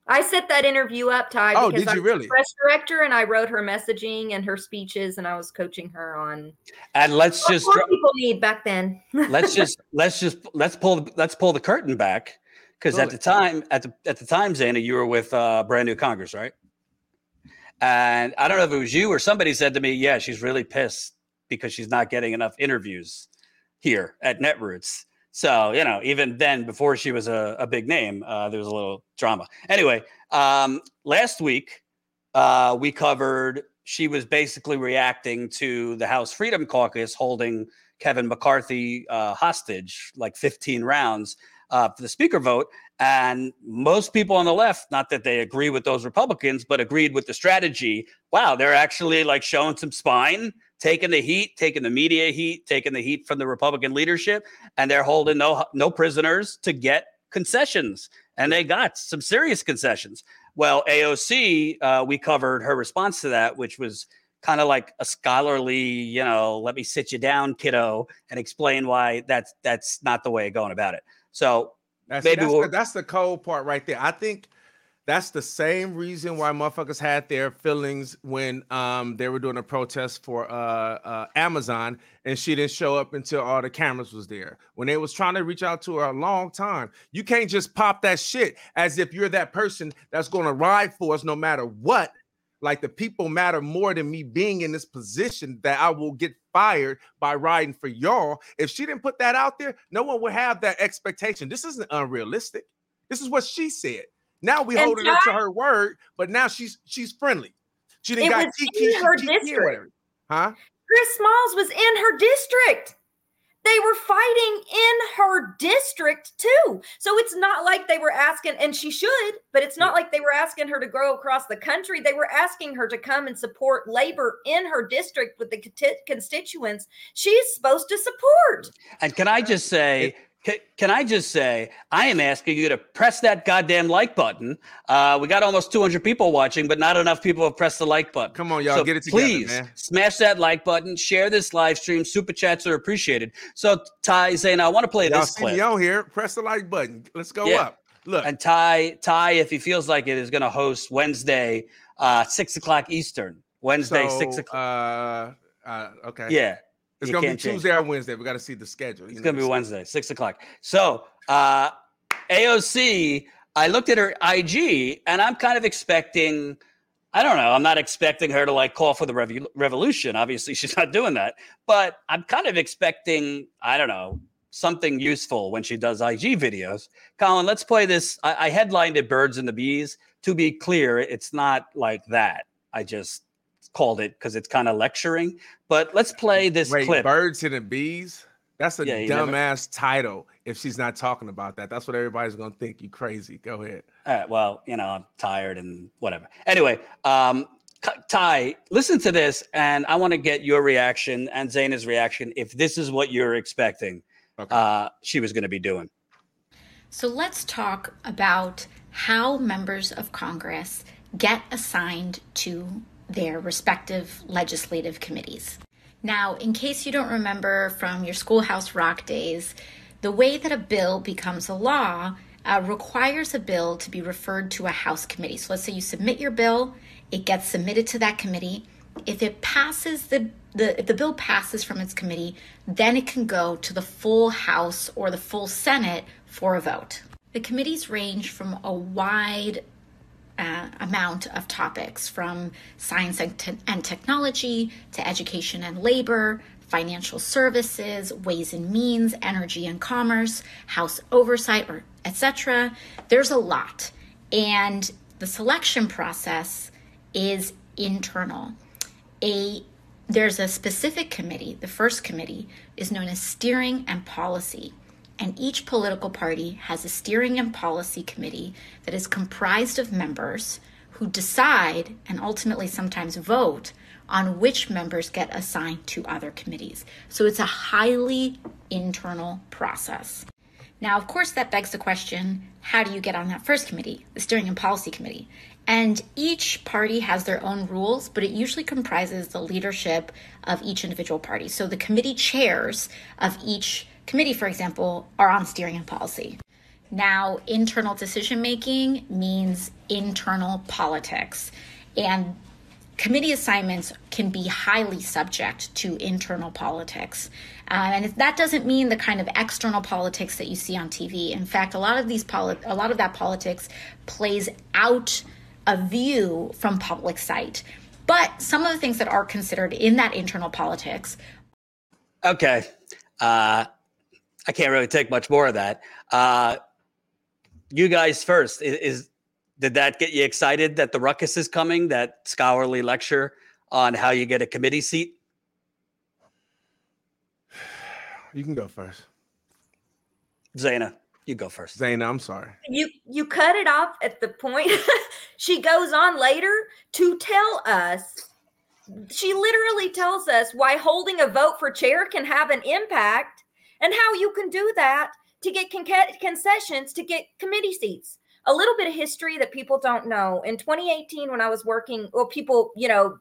I set that interview up, Ty. Oh, did you I'm really? Press director, and I wrote her messaging and her speeches, and I was coaching her on. And let's what just more people need back then. let's just let's just let's pull let's pull the curtain back, because at the time at the at the time, Zaina, you were with uh, Brand New Congress, right? And I don't know if it was you or somebody said to me, "Yeah, she's really pissed." Because she's not getting enough interviews here at Netroots. So, you know, even then, before she was a, a big name, uh, there was a little drama. Anyway, um, last week uh, we covered, she was basically reacting to the House Freedom Caucus holding Kevin McCarthy uh, hostage, like fifteen rounds uh, for the speaker vote. And most people on the left, not that they agree with those Republicans, but agreed with the strategy. Wow, they're actually like showing some spine. Taking the heat, taking the media heat, taking the heat from the Republican leadership, and they're holding no no prisoners to get concessions. And they got some serious concessions. Well, A O C, uh, we covered her response to that, which was kind of like a scholarly, you know, let me sit you down, kiddo, and explain why that's that's not the way of going about it. So that's, maybe that's, we'll- the, that's the cold part right there. I think that's the same reason why motherfuckers had their feelings when um, they were doing a protest for uh, uh, Amazon, and she didn't show up until all the cameras was there. When they was trying to reach out to her a long time, you can't just pop that shit as if you're that person that's going to ride for us no matter what. Like, the people matter more than me being in this position that I will get fired by riding for y'all. If she didn't put that out there, no one would have that expectation. This isn't unrealistic. This is what she said. Now we holding her to her word, but now she's she's friendly. She didn't got Kiki or whatever. Huh? Chris Smalls was in her district. They were fighting in her district too. So it's not like they were asking, and she should, but it's not like they were asking her to go across the country. They were asking her to come and support labor in her district with the constituents she's supposed to support. And can I just say, can, can I just say, I am asking you to press that goddamn like button. Uh, we got almost two hundred people watching, but not enough people have pressed the like button. Come on, y'all, so get it together, please, man. Smash that like button, share this live stream. Super chats are appreciated. So, Ty, Zaina, I want to play y'all this clip. Y'all here, press the like button. Let's go yeah. up. Look. And Ty, Ty, if he feels like it, is going to host Wednesday, uh, six o'clock Eastern. Wednesday, so, six o'clock. Uh, uh, okay. Yeah. It's you gonna be Tuesday or Wednesday. We got to see the schedule. You it's gonna be Wednesday, six o'clock. So uh, A O C, I looked at her I G, and I'm kind of expecting. I don't know. I'm not expecting her to like call for the rev- revolution. Obviously, she's not doing that. But I'm kind of expecting. I don't know, something useful when she does I G videos. Colin, let's play this. I, I headlined it "Birds and the Bees." To be clear, it's not like that. I just. Called it because it's kind of lecturing, but let's play this Wait, clip. Birds and the Bees. That's a yeah, dumbass never... title. If she's not talking about that, that's what everybody's gonna think. You crazy. Go ahead. All right. Well, you know, I'm tired and whatever. Anyway, um, Ty, listen to this, and I want to get your reaction and Zaina's reaction if this is what you're expecting. Okay. Uh, she was going to be doing. So let's talk about how members of Congress get assigned to their respective legislative committees. Now, in case you don't remember from your Schoolhouse Rock days, the way that a bill becomes a law uh, requires a bill to be referred to a House committee. So let's say you submit your bill, it gets submitted to that committee. If it passes the, the if the bill passes from its committee, then it can go to the full House or the full Senate for a vote. The committees range from a wide Uh, amount of topics, from science and, te- and technology to education and labor, financial services, ways and means, energy and commerce, House oversight, or et cetera. There's a lot, and the selection process is internal. A there's a specific committee. The first committee is known as Steering and Policy. And each political party has a steering and policy committee that is comprised of members who decide and ultimately sometimes vote on which members get assigned to other committees. So it's a highly internal process. Now, of course, that begs the question, how do you get on that first committee, the steering and policy committee? And each party has their own rules, but it usually comprises the leadership of each individual party. So the committee chairs of each committee, for example, are on steering and policy. Now, internal decision-making means internal politics, and committee assignments can be highly subject to internal politics. Um, and if that doesn't mean the kind of external politics that you see on T V. In fact, a lot of these poli- a lot of that politics plays out a view from public sight. But some of the things that are considered in that internal politics. Okay. Uh, I can't really take much more of that. Uh, you guys first. Is, is did that get you excited that the ruckus is coming, that scholarly lecture on how you get a committee seat? You can go first. Zaina, you go first. Zaina, I'm sorry. You you cut it off at the point. She goes on later to tell us. She literally tells us why holding a vote for chair can have an impact and how you can do that to get con- concessions to get committee seats. A little bit of history that people don't know. In twenty eighteen, when I was working, well, people, you know,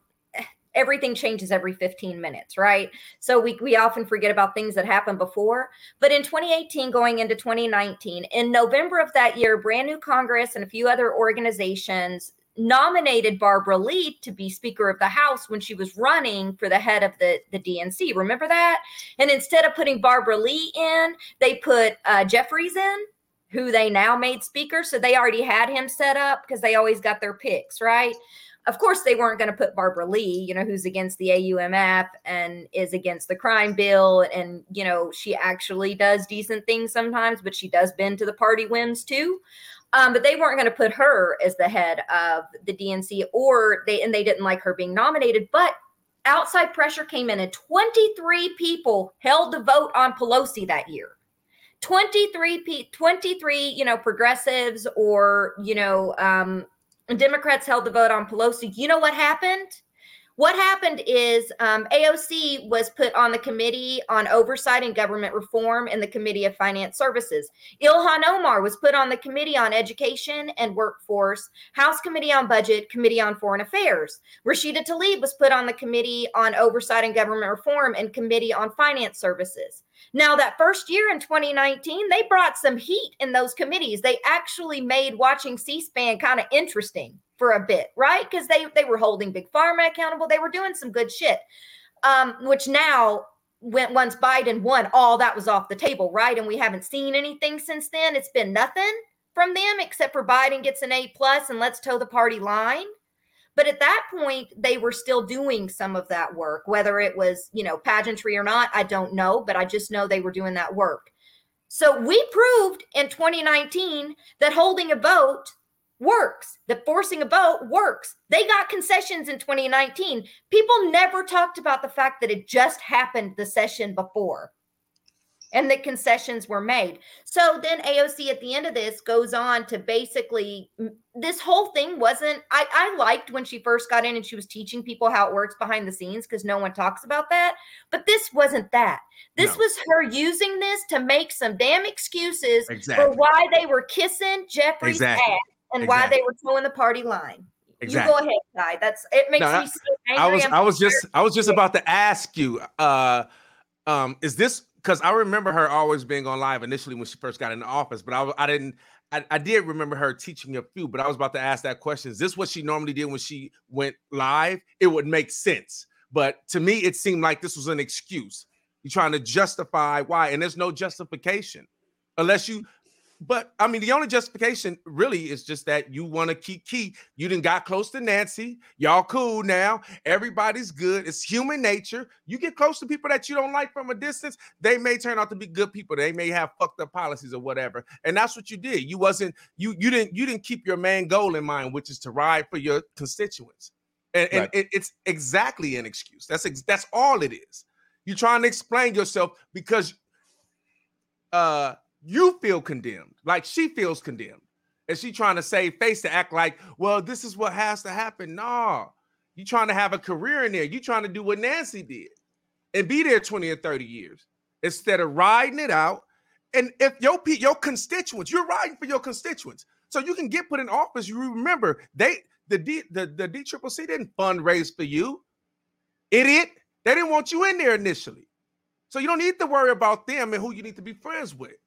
everything changes every fifteen minutes, right? So we, we often forget about things that happened before. But in twenty eighteen, going into twenty nineteen, in November of that year, Brand New Congress and a few other organizations nominated Barbara Lee to be Speaker of the House when she was running for the head of the, the D N C. Remember that? And instead of putting Barbara Lee in, they put uh, Jeffries in, who they now made Speaker. So they already had him set up because they always got their picks, right? Of course, they weren't going to put Barbara Lee, you know, who's against the A U M F and is against the crime bill. And, you know, she actually does decent things sometimes, but she does bend to the party whims too. Um, but they weren't going to put her as the head of the D N C, or they and they didn't like her being nominated. But outside pressure came in, and twenty-three people held the vote on Pelosi that year. twenty-three, twenty-three, you know, progressives or, you know, um, Democrats held the vote on Pelosi. You know what happened? What happened is um, A O C was put on the Committee on Oversight and Government Reform and the Committee of Finance Services. Ilhan Omar was put on the Committee on Education and Workforce, House Committee on Budget, Committee on Foreign Affairs. Rashida Tlaib was put on the Committee on Oversight and Government Reform and Committee on Finance Services. Now, that first year in twenty nineteen, they brought some heat in those committees. They actually made watching C-SPAN kind of interesting for a bit, right? Because they, they were holding Big Pharma accountable. They were doing some good shit, um, which now, when, once Biden won, all that was off the table, right? And we haven't seen anything since then. It's been nothing from them except for Biden gets an A plus and let's toe the party line. But at that point, they were still doing some of that work, whether it was, you know, pageantry or not, I don't know, but I just know they were doing that work. So we proved in twenty nineteen that holding a vote works, that forcing a vote works. They got concessions in twenty nineteen. People never talked about the fact that it just happened the session before and that concessions were made. So then A O C at the end of this goes on to basically, this whole thing wasn't, I, I liked when she first got in and she was teaching people how it works behind the scenes because no one talks about that, but this wasn't that. This no. was her using this to make some damn excuses exactly. for why they were kissing Jeffrey's exactly. ass. And exactly. why they were towing the party line. Exactly. You go ahead, Ty. That's it makes no, me so angry. I was I'm I was scared. just I was just about to ask you, uh um, is this because I remember her always being on live initially when she first got in the office, but I I didn't I, I did remember her teaching a few, but I was about to ask that question. Is this what she normally did when she went live? It would make sense, but to me, it seemed like this was an excuse. You're trying to justify why, and there's no justification unless you. But I mean, the only justification really is just that you want to keep key. You didn't got close to Nancy. Y'all cool now. Everybody's good. It's human nature. You get close to people that you don't like from a distance. They may turn out to be good people. They may have fucked up policies or whatever. And that's what you did. You wasn't. You you didn't. You didn't keep your main goal in mind, which is to ride for your constituents. And, right. and it, it's exactly an excuse. That's ex- that's all it is. You're trying to explain yourself because. Uh, You feel condemned, like she feels condemned. And she trying to save face to act like, well, this is what has to happen. No, you trying to have a career in there. You trying to do what Nancy did and be there twenty or thirty years instead of riding it out. And if your, your constituents, you're riding for your constituents. So you can get put in office. You remember, they the D, the, the D C C C didn't fundraise for you, idiot. They didn't want you in there initially. So you don't need to worry about them and who you need to be friends with.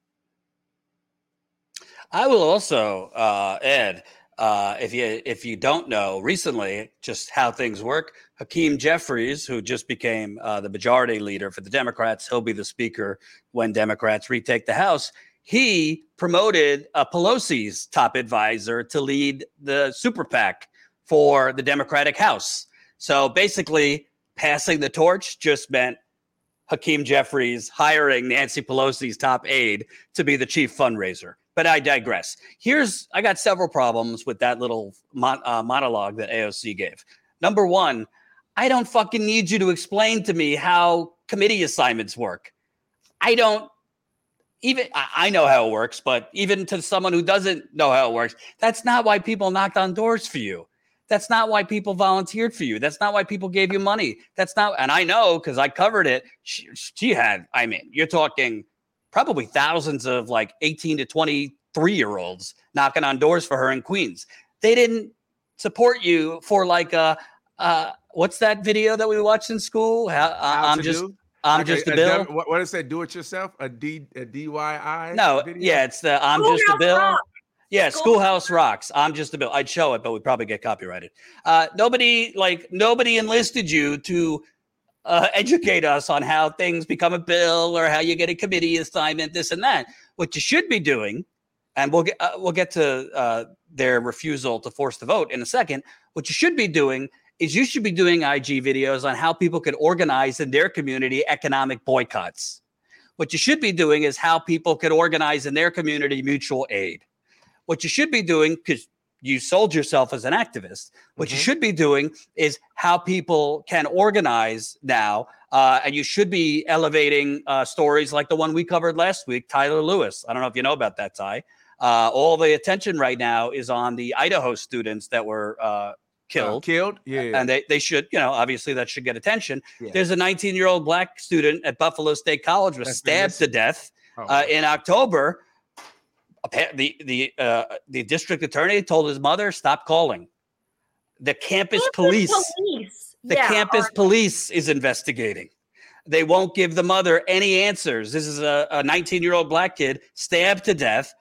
I will also uh, Ed, uh, if you if you don't know recently just how things work, Hakeem Jeffries, who just became uh, the majority leader for the Democrats, he'll be the speaker when Democrats retake the House. He promoted uh, Pelosi's top advisor to lead the super PAC for the Democratic House. So basically, passing the torch just meant Hakeem Jeffries hiring Nancy Pelosi's top aide to be the chief fundraiser. But I digress. Here's, I got several problems with that little mon- uh, monologue that A O C gave. Number one, I don't fucking need you to explain to me how committee assignments work. I don't even, I, I know how it works, but even to someone who doesn't know how it works, that's not why people knocked on doors for you. That's not why people volunteered for you. That's not why people gave you money. That's not, and I know because I covered it. She, she had, I mean, you're talking probably thousands of like eighteen to twenty-three year olds knocking on doors for her in Queens. They didn't support you for like, uh, uh, what's that video that we watched in school? How, uh, How I'm just, do? I'm okay, just the bill. What, what is that? Do it yourself? A D a D Y I? No. Video? Yeah. It's the, I'm Schoolhouse just the bill. Rock. Yeah. Schoolhouse Rocks. I'm just the bill. I'd show it, but we'd probably get copyrighted. Uh, nobody like nobody enlisted you to, Uh, educate us on how things become a bill or how you get a committee assignment, this and that. What you should be doing, and we'll get uh, we'll get to uh, their refusal to force the vote in a second. What you should be doing is you should be doing I G videos on how people could organize in their community economic boycotts. What you should be doing is how people could organize in their community mutual aid. What you should be doing, because you sold yourself as an activist, what mm-hmm. you should be doing is how people can organize now. Uh, and you should be elevating uh, stories like the one we covered last week, Tyler Lewis. I don't know if you know about that, Ty. Uh, all the attention right now is on the Idaho students that were uh, killed. Uh, killed, yeah. And they, they should, you know, obviously that should get attention. Yeah. There's a nineteen-year-old black student at Buffalo State College was That's stabbed to death oh. uh, in October. The the uh, the district attorney told his mother, stop calling. The campus police, police. the yeah, campus are- police is investigating. They won't give the mother any answers. This is a, a nineteen-year-old black kid stabbed to death.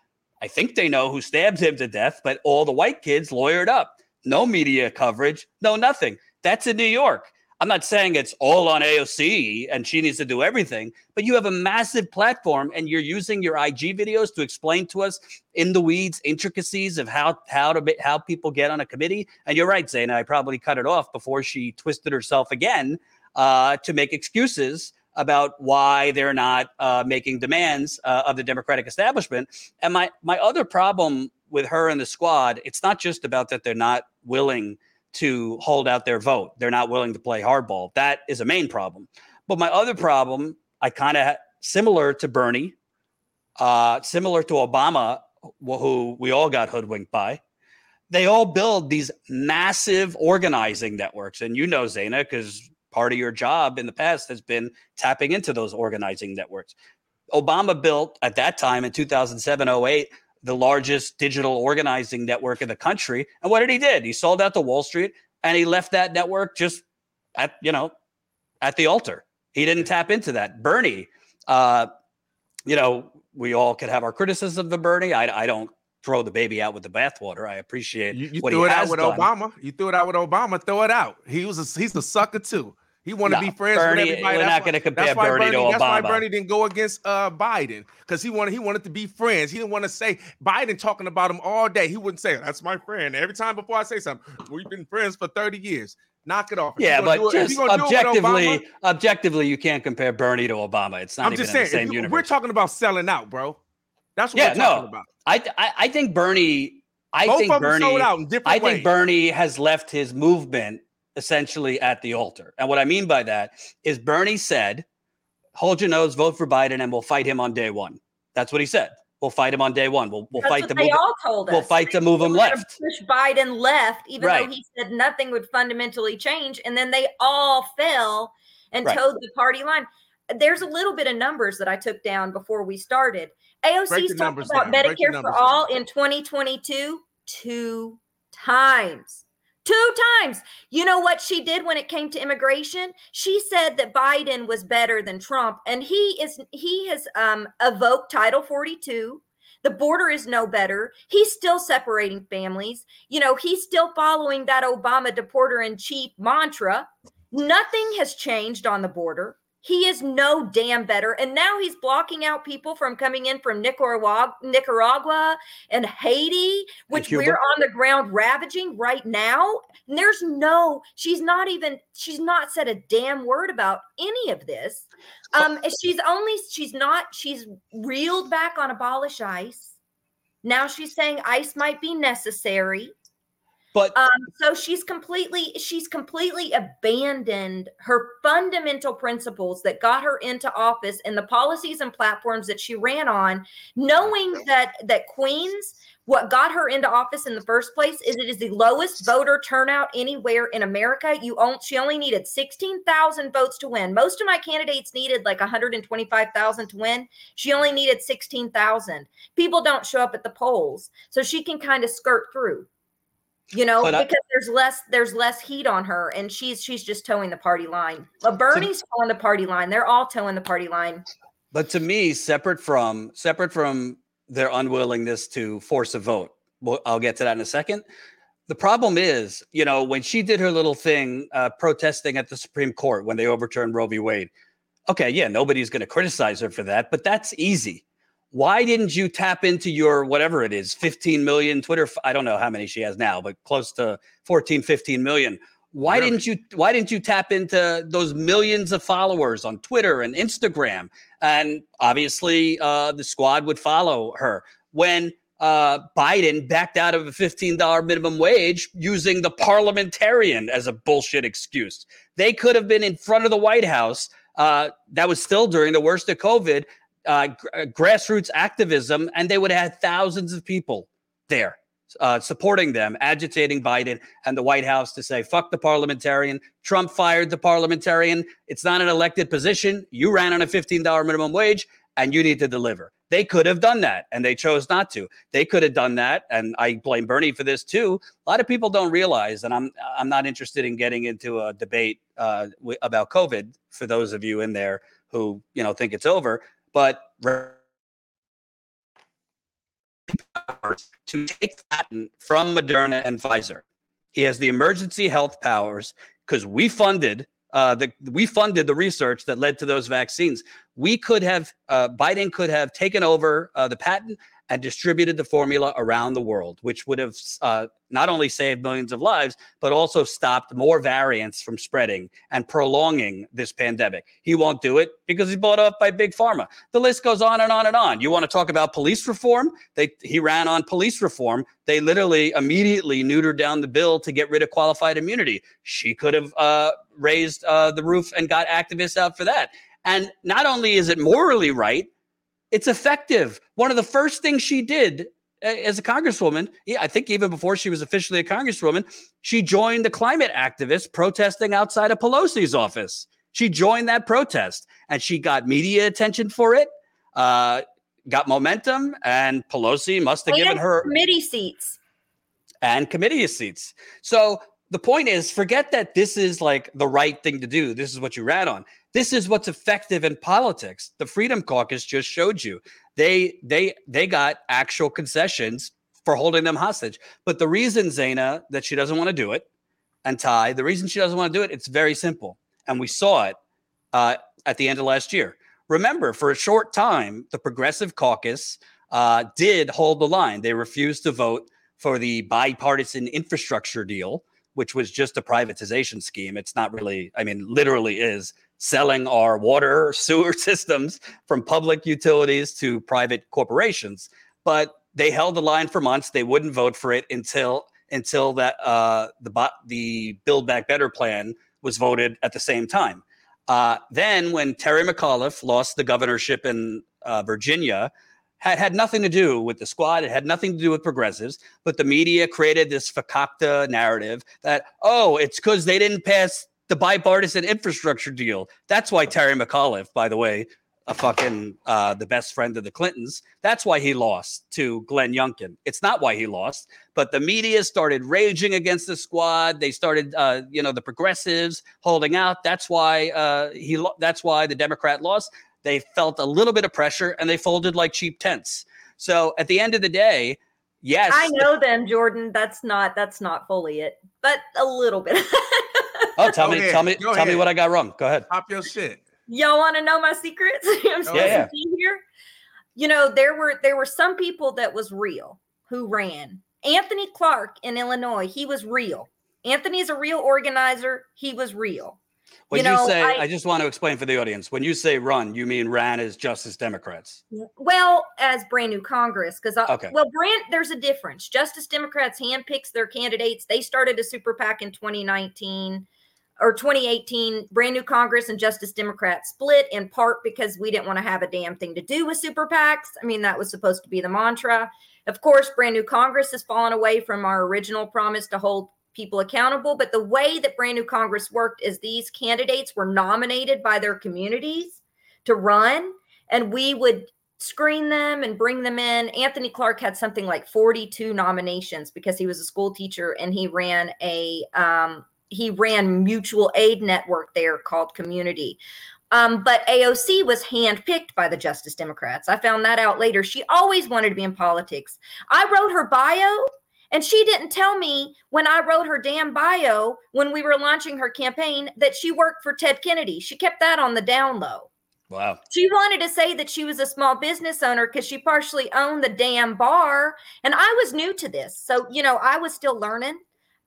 I think they know who stabbed him to death, but all the white kids lawyered up. No media coverage, no nothing. That's in New York. I'm not saying it's all on A O C and she needs to do everything, but you have a massive platform and you're using your I G videos to explain to us in the weeds intricacies of how how to how people get on a committee. And you're right, Zaina, I probably cut it off before she twisted herself again uh, to make excuses about why they're not uh, making demands uh, of the Democratic establishment. And my my other problem with her and the squad, it's not just about that they're not willing to hold out their vote. They're not willing to play hardball. That is a main problem. But my other problem, I kind of similar to Bernie, uh, similar to Obama, who we all got hoodwinked by. They all build these massive organizing networks. And you know, Zaina, because part of your job in the past has been tapping into those organizing networks. Obama built at that time in two thousand seven, oh eight, the largest digital organizing network in the country. And what did he did? He sold out to Wall Street and he left that network just at, you know, at the altar. He didn't tap into that. Bernie, uh, you know, we all could have our criticism of Bernie. I, I don't throw the baby out with the bathwater. I appreciate you, you what threw he it has out with done. Obama. You threw it out with Obama. Throw it out. He was a, he's a sucker too. He wanted no, to be friends Bernie, with everybody. We're that's not going to compare Bernie, Bernie to Obama. That's why Bernie didn't go against uh, Biden, because he wanted he wanted to be friends. He didn't want to say Biden talking about him all day. He wouldn't say that's my friend every time before I say something. We've been friends for thirty years. Knock it off. If yeah, but do it, just objectively, Obama, objectively, you can't compare Bernie to Obama. It's not I'm even just saying, in the same you, universe. We're talking about selling out, bro. That's what yeah, we're talking no, about. I, I I think Bernie. I Both think Bernie. Sold out in different I ways. think Bernie has left his movement essentially at the altar. And what I mean by that is Bernie said, hold your nose, vote for Biden, and we'll fight him on day one. That's what he said. We'll fight him on day one. We'll, we'll fight to move, all told us. We'll fight to move him left. Push Biden left, even right. though he said nothing would fundamentally change. And then they all fell and right. towed the party line. There's a little bit of numbers that I took down before we started. A O C's talked about down. Medicare for down. All in twenty twenty-two two times. Two times. You know what she did when it came to immigration? She said that Biden was better than Trump, and he is. He has um, evoked Title forty-two. The border is no better. He's still separating families. You know, he's still following that Obama deporter-in-chief mantra. Nothing has changed on the border. He is no damn better. And now he's blocking out people from coming in from Nicaragua, Nicaragua and Haiti, which we're on the ground ravaging right now. And there's no, she's not even, she's not said a damn word about any of this. Um, she's only, she's not, she's reeled back on abolish ICE. Now she's saying ICE might be necessary. But um, so she's completely she's completely abandoned her fundamental principles that got her into office and the policies and platforms that she ran on, knowing that that Queens, what got her into office in the first place is it is the lowest voter turnout anywhere in America. You own, she only needed sixteen thousand votes to win. Most of my candidates needed like one hundred twenty-five thousand to win. She only needed sixteen thousand. People don't show up at the polls, so she can kind of skirt through. You know, but because I, there's less there's less heat on her, and she's she's just towing the party line. Well, Bernie's to, towing the party line. They're all towing the party line. But to me, separate from separate from their unwillingness to force a vote, well, I'll get to that in a second. The problem is, you know, when she did her little thing uh, protesting at the Supreme Court when they overturned Roe v. Wade. Okay, yeah, nobody's going to criticize her for that, but that's easy. Why didn't you tap into your, whatever it is, fifteen million Twitter? I don't know how many she has now, but close to fourteen, fifteen million. Why really? didn't you, why didn't you tap into those millions of followers on Twitter and Instagram? And obviously uh, the squad would follow her when uh, Biden backed out of a fifteen dollar minimum wage using the parliamentarian as a bullshit excuse. They could have been in front of the White House. Uh, that was still during the worst of COVID, uh, g- grassroots activism, and they would have had thousands of people there uh, supporting them, agitating Biden and the White House to say, fuck the parliamentarian. Trump fired the parliamentarian. It's not an elected position. You ran on a fifteen dollar minimum wage, and you need to deliver. They could have done that, and they chose not to. They could have done that, and I blame Bernie for this too. A lot of people don't realize, and I'm I'm not interested in getting into a debate uh, w- about COVID for those of you in there who you know think it's over. But to take Flatten from Moderna and Pfizer, he has the emergency health powers because we funded. Uh, the, we funded the research that led to those vaccines. We could have, uh, Biden could have taken over uh, the patent and distributed the formula around the world, which would have uh, not only saved millions of lives, but also stopped more variants from spreading and prolonging this pandemic. He won't do it because he's bought up by Big Pharma. The list goes on and on and on. You want to talk about police reform? They, he ran on police reform. They literally immediately neutered down the bill to get rid of qualified immunity. She could have uh, raised uh, the roof and got activists out for that. And not only is it morally right, it's effective. One of the first things she did as a congresswoman, I think even before she was officially a congresswoman, she joined the climate activists protesting outside of Pelosi's office. She joined that protest, and she got media attention for it, uh, got momentum, and Pelosi must have and given her committee seats and committee seats. So the point is, forget that this is like the right thing to do. This is what you rat on. This is what's effective in politics. The Freedom Caucus just showed you. They they they got actual concessions for holding them hostage. But the reason, Zaina, that she doesn't want to do it, and Ty, the reason she doesn't want to do it, it's very simple. And we saw it uh, at the end of last year. Remember, for a short time, the Progressive Caucus uh, did hold the line. They refused to vote for the bipartisan infrastructure deal, which was just a privatization scheme. It's not really, I mean, literally is selling our water, sewer systems from public utilities to private corporations. But they held the line for months. They wouldn't vote for it until until that uh, the the Build Back Better plan was voted at the same time. Uh, then when Terry McAuliffe lost the governorship in uh, Virginia, had had nothing to do with the squad. It had nothing to do with progressives, but the media created this fakakta narrative that, oh, it's because they didn't pass the bipartisan infrastructure deal. That's why Terry McAuliffe, by the way, a fucking uh, the best friend of the Clintons, that's why he lost to Glenn Youngkin. It's not why he lost, but the media started raging against the squad. They started, uh, you know, the progressives holding out. That's why uh, he. Lo- that's why the Democrat lost. They felt a little bit of pressure and they folded like cheap tents. So at the end of the day, yes, I know the- them, Jordan. That's not that's not fully it, but a little bit. Oh, tell go me, ahead. tell me, go tell ahead. me what I got wrong. Go ahead. Pop your shit. Y'all want to know my secrets? I'm supposed yeah, to be yeah. here. You know, there were there were some people that was real who ran. Anthony Clark in Illinois, he was real. Anthony's a real organizer. He was real. When you, know, you say, I, I just want to explain for the audience. When you say run, you mean ran as Justice Democrats? Well, as Brand New Congress, because okay. well, Brand, there's a difference. Justice Democrats handpicks their candidates. They started a super PAC in twenty nineteen. Or twenty eighteen, Brand New Congress and Justice Democrats split in part because we didn't want to have a damn thing to do with super PACs. I mean, that was supposed to be the mantra. Of course, Brand New Congress has fallen away from our original promise to hold people accountable. But the way that Brand New Congress worked is these candidates were nominated by their communities to run, and we would screen them and bring them in. Anthony Clark had something like forty-two nominations because he was a school teacher and he ran a um, He ran mutual aid network there called Community. Um, but A O C was handpicked by the Justice Democrats. I found that out later. She always wanted to be in politics. I wrote her bio, and she didn't tell me when I wrote her damn bio when we were launching her campaign that she worked for Ted Kennedy. She kept that on the down low. Wow. She wanted to say that she was a small business owner because she partially owned the damn bar. And I was new to this. So, you know, I was still learning.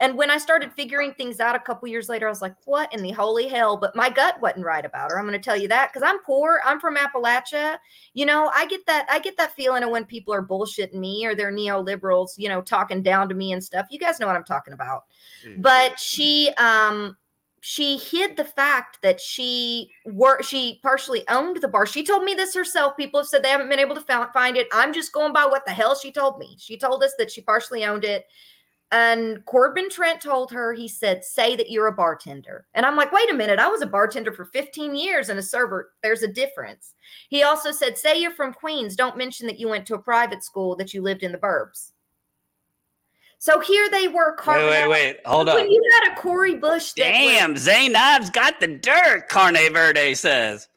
And when I started figuring things out a couple years later, I was like, what in the holy hell? But my gut wasn't right about her. I'm going to tell you that, because I'm poor. I'm from Appalachia. You know, I get that. I get that feeling of when people are bullshitting me or they're neoliberals, you know, talking down to me and stuff. You guys know what I'm talking about. Mm. But she um, she hid the fact that she were, she partially owned the bar. She told me this herself. People have said they haven't been able to find it. I'm just going by what the hell she told me. She told us that she partially owned it. And Corbin Trent told her, he said, say that you're a bartender. And I'm like, wait a minute. I was a bartender for fifteen years and a server. There's a difference. He also said, say you're from Queens. Don't mention that you went to a private school, that you lived in the burbs. So here they were. Wait, wait, wait. Hold on. When you got a Corey Bush. Damn, Zainab's got the dirt, Carne Verde says.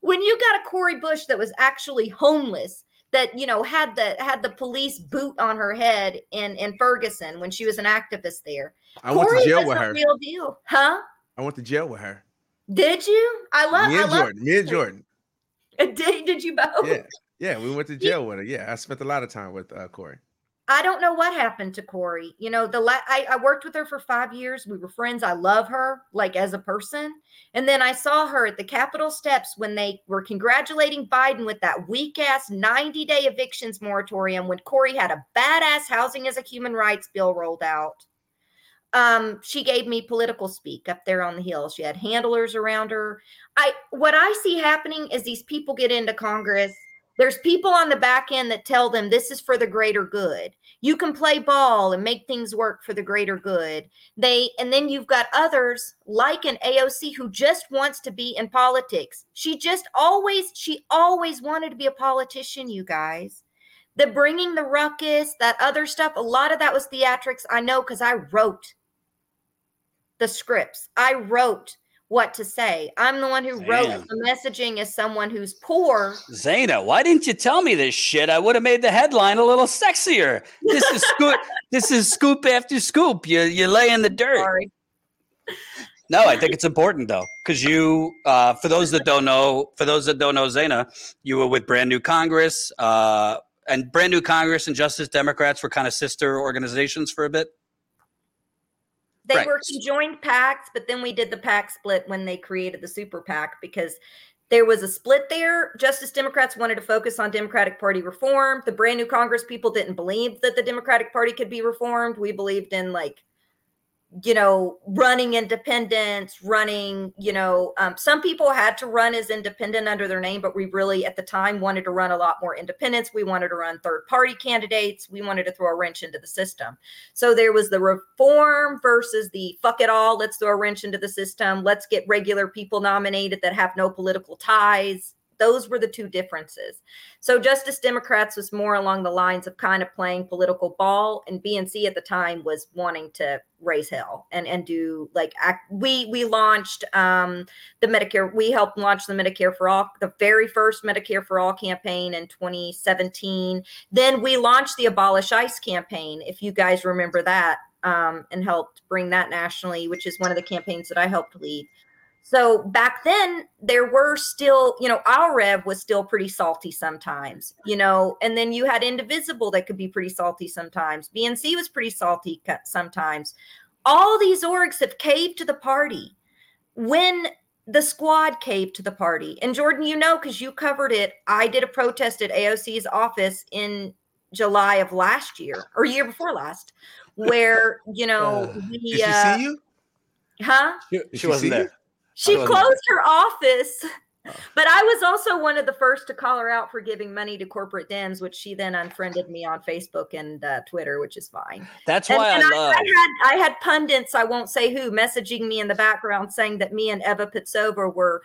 When you got a Corey Bush that was actually homeless, that, you know, had the had the police boot on her head in, in Ferguson when she was an activist there. I Corey went to jail with her. Real deal, huh? I went to jail with her. Did you? I love. Me and I Jordan. Love me and Jordan. Did did you both? Yeah, yeah. We went to jail yeah. with her. Yeah, I spent a lot of time with uh, Corey. I don't know what happened to Corey. You know, the la- I, I worked with her for five years. We were friends. I love her, like, as a person. And then I saw her at the Capitol steps when they were congratulating Biden with that weak-ass ninety-day evictions moratorium when Corey had a badass housing as a human rights bill rolled out. Um, she gave me political speak up there on the Hill. She had handlers around her. I what I see happening is these people get into Congress. There's people on the back end that tell them this is for the greater good. You can play ball and make things work for the greater good. They and then you've got others like an A O C who just wants to be in politics. She just always, she always wanted to be a politician, you guys. The bringing the ruckus, that other stuff, a lot of that was theatrics. I know, because I wrote the scripts. I wrote what to say. I'm the one who Zaina. wrote the messaging as someone who's poor. Zaina, why didn't you tell me this shit? I would have made the headline a little sexier. This is scoop. This is scoop after scoop. You you lay in the dirt. Sorry. No, I think it's important though, because you, uh, for those that don't know, for those that don't know, Zaina, you were with Brand New Congress, uh, and Brand New Congress and Justice Democrats were kind of sister organizations for a bit. They right. were conjoined PACs, but then we did the PAC split when they created the super PAC, because there was a split there. Justice Democrats wanted to focus on Democratic Party reform. The Brand New Congress people didn't believe that the Democratic Party could be reformed. We believed in, like, you know, running independents, running, you know, um, some people had to run as independent under their name, but we really at the time wanted to run a lot more independents. We wanted to run third party candidates. We wanted to throw a wrench into the system. So there was the reform versus the fuck it all. Let's throw a wrench into the system. Let's get regular people nominated that have no political ties. Those were the two differences. So Justice Democrats was more along the lines of kind of playing political ball, and B N C at the time was wanting to raise hell and, and do like act. We we launched um, the Medicare. We helped launch the Medicare for All, the very first Medicare for All campaign in twenty seventeen. Then we launched the Abolish ICE campaign, if you guys remember that, um, and helped bring that nationally, which is one of the campaigns that I helped lead. So back then there were still, you know, our rev was still pretty salty sometimes, you know, and then you had Indivisible that could be pretty salty sometimes. B N C was pretty salty sometimes. All these orgs have caved to the party when the squad caved to the party. And Jordan, you know, because you covered it. I did a protest at A O C's office in July of last year or year before last where, you know, uh, the, did she uh, see you? Huh? She, she wasn't there. You? She closed her office, but I was also one of the first to call her out for giving money to corporate Dems, which she then unfriended me on Facebook and uh, Twitter, which is fine. That's and, why and I, I love. I had, I had pundits, I won't say who, messaging me in the background saying that me and Eva Pitsova were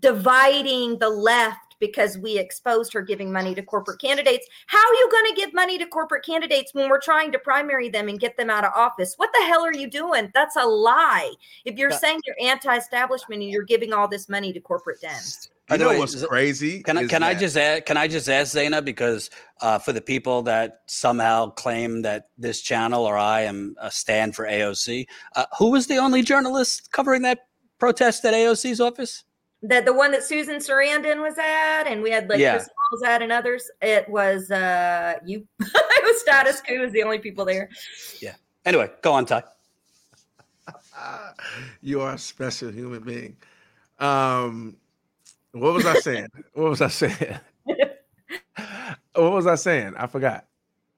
dividing the left because we exposed her giving money to corporate candidates. How are you going to give money to corporate candidates when we're trying to primary them and get them out of office? What the hell are you doing? That's a lie. If you're but, saying you're anti-establishment and you're giving all this money to corporate Dems. You know what's crazy? Can I, can I just add, can I just ask Zaina, because uh, for the people that somehow claim that this channel or I am a stand for A O C, uh, who was the only journalist covering that protest at A O C's office? That the one that Susan Sarandon was at, and we had like yeah. Chris Smalls at, and others. It was uh you. It was Status Coup was the only people there. Yeah, Anyway, go on, Ty. You are a special human being. Um, what was I saying? What was I saying? What was I saying? I forgot.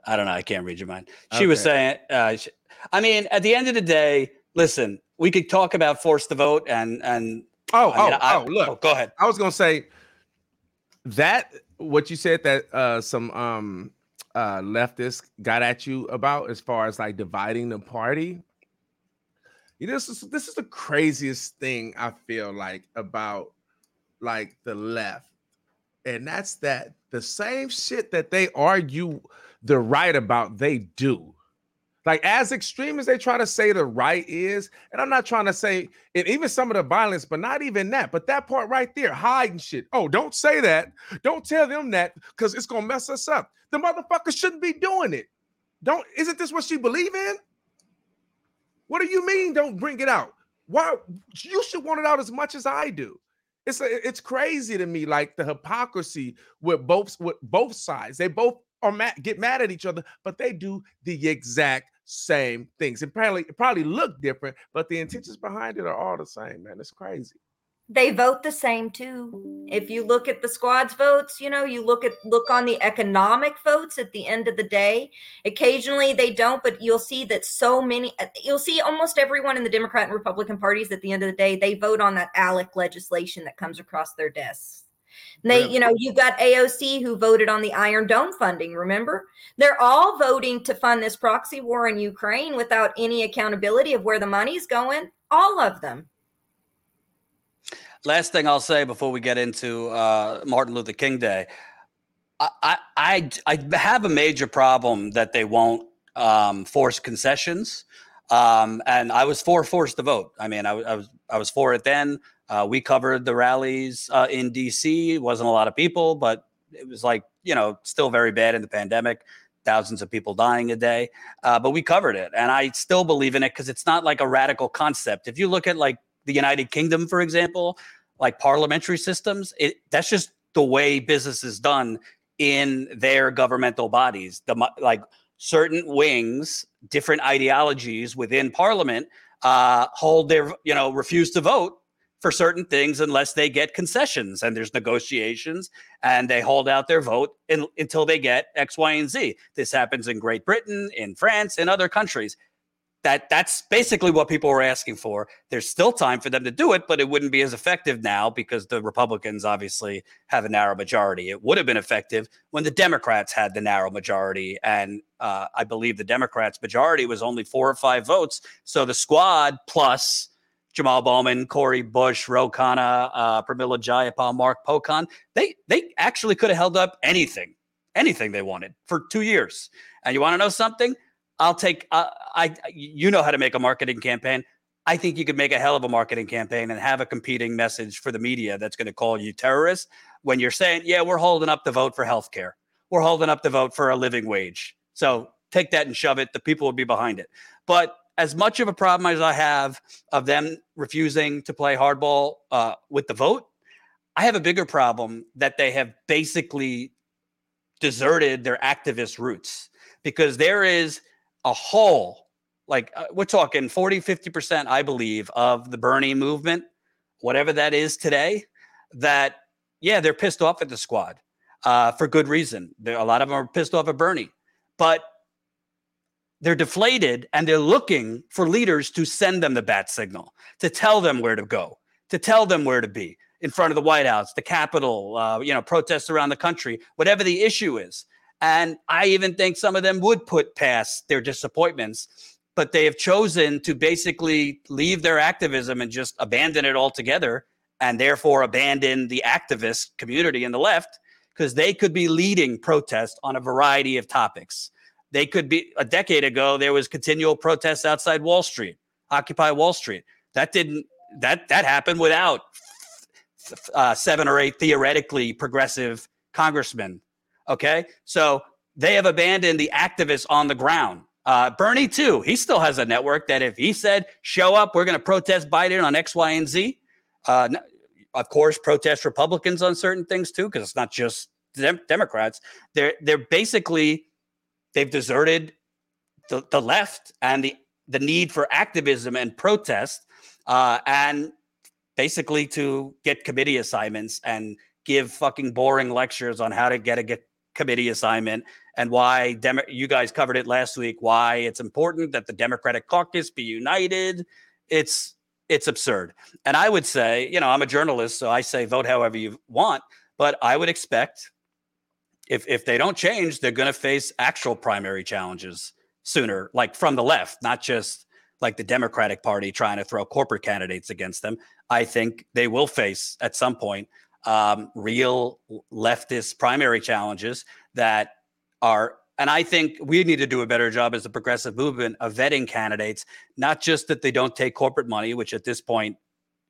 I don't know. I can't read your mind. She okay. was saying, uh, she, I mean, at the end of the day, listen, we could talk about force the vote and, and oh, I mean, oh, I, oh, look, oh, go ahead. I was going to say that what you said that uh, some um, uh, leftists got at you about as far as like dividing the party. You know, this is this is the craziest thing I feel like about like the left. And that's that the same shit that they argue the right about, they do. Like as extreme as they try to say the right is, and I'm not trying to say and even some of the violence, but not even that, but that part right there, hiding shit. Oh, don't say that. Don't tell them that because it's going to mess us up. The motherfucker shouldn't be doing it. Don't, isn't this what she believe in? What do you mean don't bring it out? Why? You should want it out as much as I do. It's a, it's crazy to me, like the hypocrisy with both with both sides. They both are mad, get mad at each other, but they do the exact same things. It probably it probably look different, but the intentions behind it are all the same. Man, it's crazy. They vote the same too. If you look at the squads votes, you know, you look at look on the economic votes at the end of the day. Occasionally they don't, but you'll see that so many, you'll see almost everyone in the Democrat and Republican parties at the end of the day, they vote on that ALEC legislation that comes across their desks. And they, yeah. you know, you've got A O C who voted on the Iron Dome funding, remember? They're all voting to fund this proxy war in Ukraine without any accountability of where the money's going, all of them. Last thing I'll say before we get into uh, Martin Luther King Day, I, I, I, I have a major problem that they won't um, force concessions. Um, and I was for force to vote. I mean, I, I was I was for it then. Uh, we covered the rallies uh, in D C. It wasn't a lot of people, but it was like, you know, still very bad in the pandemic. Thousands of people dying a day. Uh, but we covered it. And I still believe in it because it's not like a radical concept. If you look at like the United Kingdom, for example, like parliamentary systems, it, that's just the way business is done in their governmental bodies. The like certain wings, different ideologies within parliament uh, hold their, you know, refuse to vote for certain things unless they get concessions and there's negotiations and they hold out their vote in, until they get X, Y, and Z. This happens in Great Britain, in France, in other countries. That that's basically what people were asking for. There's still time for them to do it, but it wouldn't be as effective now because the Republicans obviously have a narrow majority. It would have been effective when the Democrats had the narrow majority. And uh, I believe the Democrats' majority was only four or five votes. So the squad plus Jamal Bowman, Corey Bush, Ro Khanna, uh, Pramila Jayapal, Mark Pocan, they they actually could have held up anything, anything they wanted for two years. And you want to know something? I'll take, uh, I, you know how to make a marketing campaign. I think you could make a hell of a marketing campaign and have a competing message for the media that's going to call you terrorists when you're saying, yeah, we're holding up the vote for healthcare. We're holding up the vote for a living wage. So take that and shove it. The people will be behind it. But as much of a problem as I have of them refusing to play hardball uh, with the vote, I have a bigger problem that they have basically deserted their activist roots because there is a whole, like uh, we're talking forty, fifty percent, I believe, of the Bernie movement, whatever that is today, that, yeah, they're pissed off at the squad uh, for good reason. There, a lot of them are pissed off at Bernie, but they're deflated and they're looking for leaders to send them the bat signal, to tell them where to go, to tell them where to be in front of the White House, the Capitol, uh, you know, protests around the country, whatever the issue is. And I even think some of them would put past their disappointments, but they have chosen to basically leave their activism and just abandon it altogether and therefore abandon the activist community in the left because they could be leading protests on a variety of topics. They could be, a decade ago, there was continual protests outside Wall Street, Occupy Wall Street. That didn't, that, that happened without uh, seven or eight theoretically progressive congressmen. Okay, so they have abandoned the activists on the ground. Uh, Bernie, too, he still has a network that if he said, show up, we're going to protest Biden on X, Y, and Z. Uh, of course, protest Republicans on certain things, too, because it's not just dem- Democrats. They're, they're basically, they've deserted the, the left and the, the need for activism and protest, uh, and basically to get committee assignments and give fucking boring lectures on how to get a get committee assignment and why Demo- you guys covered it last week, why it's important that the Democratic caucus be united. It's it's absurd. And I would say, you know, I'm a journalist, so I say vote however you want, but I would expect if if they don't change, they're going to face actual primary challenges sooner, like from the left, not just like the Democratic Party trying to throw corporate candidates against them. I think they will face at some point um, real leftist primary challenges that are, and I think we need to do a better job as a progressive movement of vetting candidates, not just that they don't take corporate money, which at this point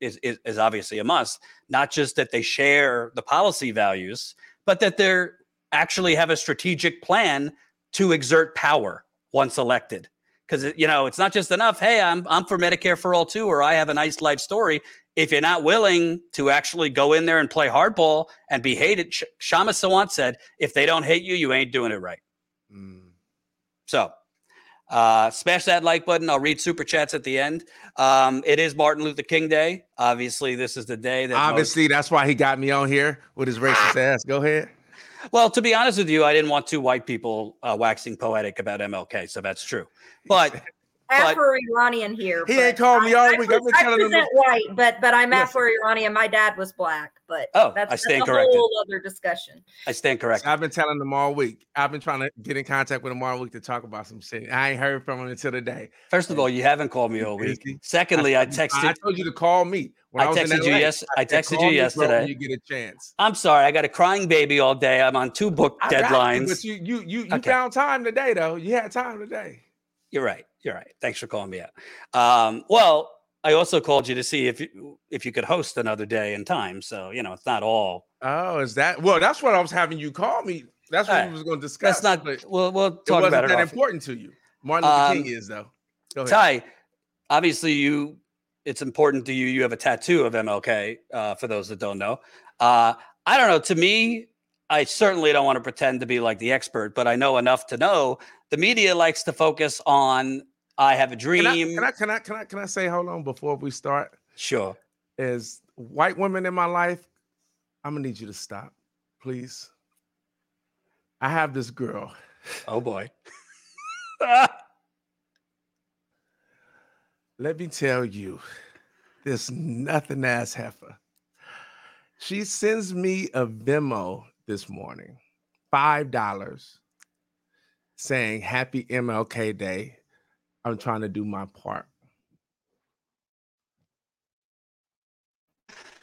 is, is, is obviously a must, not just that they share the policy values, but that they're actually have a strategic plan to exert power once elected. Because, you know, it's not just enough, hey, I'm I'm for Medicare for All too, or I have a nice life story. If you're not willing to actually go in there and play hardball and be hated, Sh- Shama Sawant said, if they don't hate you, you ain't doing it right. Mm. So uh, smash that like button. I'll read super chats at the end. Um, it is Martin Luther King Day. Obviously, this is the day that Obviously, most- that's why he got me on here with his racist ass. Go ahead. Well, to be honest with you, I didn't want two white people uh, waxing poetic about M L K, so that's true. But Afro-Iranian here. He ain't called me all week. I'm telling him white, but but I'm yes. Afro-Iranian. My dad was black, but oh, that's, I stand that's a whole other discussion. I stand corrected. I've been telling them all week. I've been trying to get in contact with them all week to talk about some shit. I ain't heard from him until today. First of all, you haven't called me all week. Secondly, I texted. I told you to call me. When I, I texted you yes. I texted you yesterday. You get a chance. I'm sorry. I got a crying baby all day. I'm on two book I deadlines. You, but you you you, you okay. found time today though. You had time today. You're right. You're right. Thanks for calling me out. Um, well, I also called you to see if you if you could host another day and time. So you know it's not all. Oh, is that? Well, that's what I was having you call me. That's what all we right. was going to discuss. That's not. We'll we'll talk it wasn't about it. That important to you? Martin Luther um, King is though. Go ahead. Ty, obviously you. It's important to you. You have a tattoo of M L K, uh, for those that don't know. Uh, I don't know. To me, I certainly don't want to pretend to be like the expert, but I know enough to know the media likes to focus on I have a dream. Can I, can I, can I, can I, can I say, hold on, before we start? Sure. As white women in my life, I'm going to need you to stop, please. I have this girl. Oh, boy. Let me tell you, this nothing ass heifer. She sends me a Venmo this morning, five dollars, saying, happy M L K Day. I'm trying to do my part.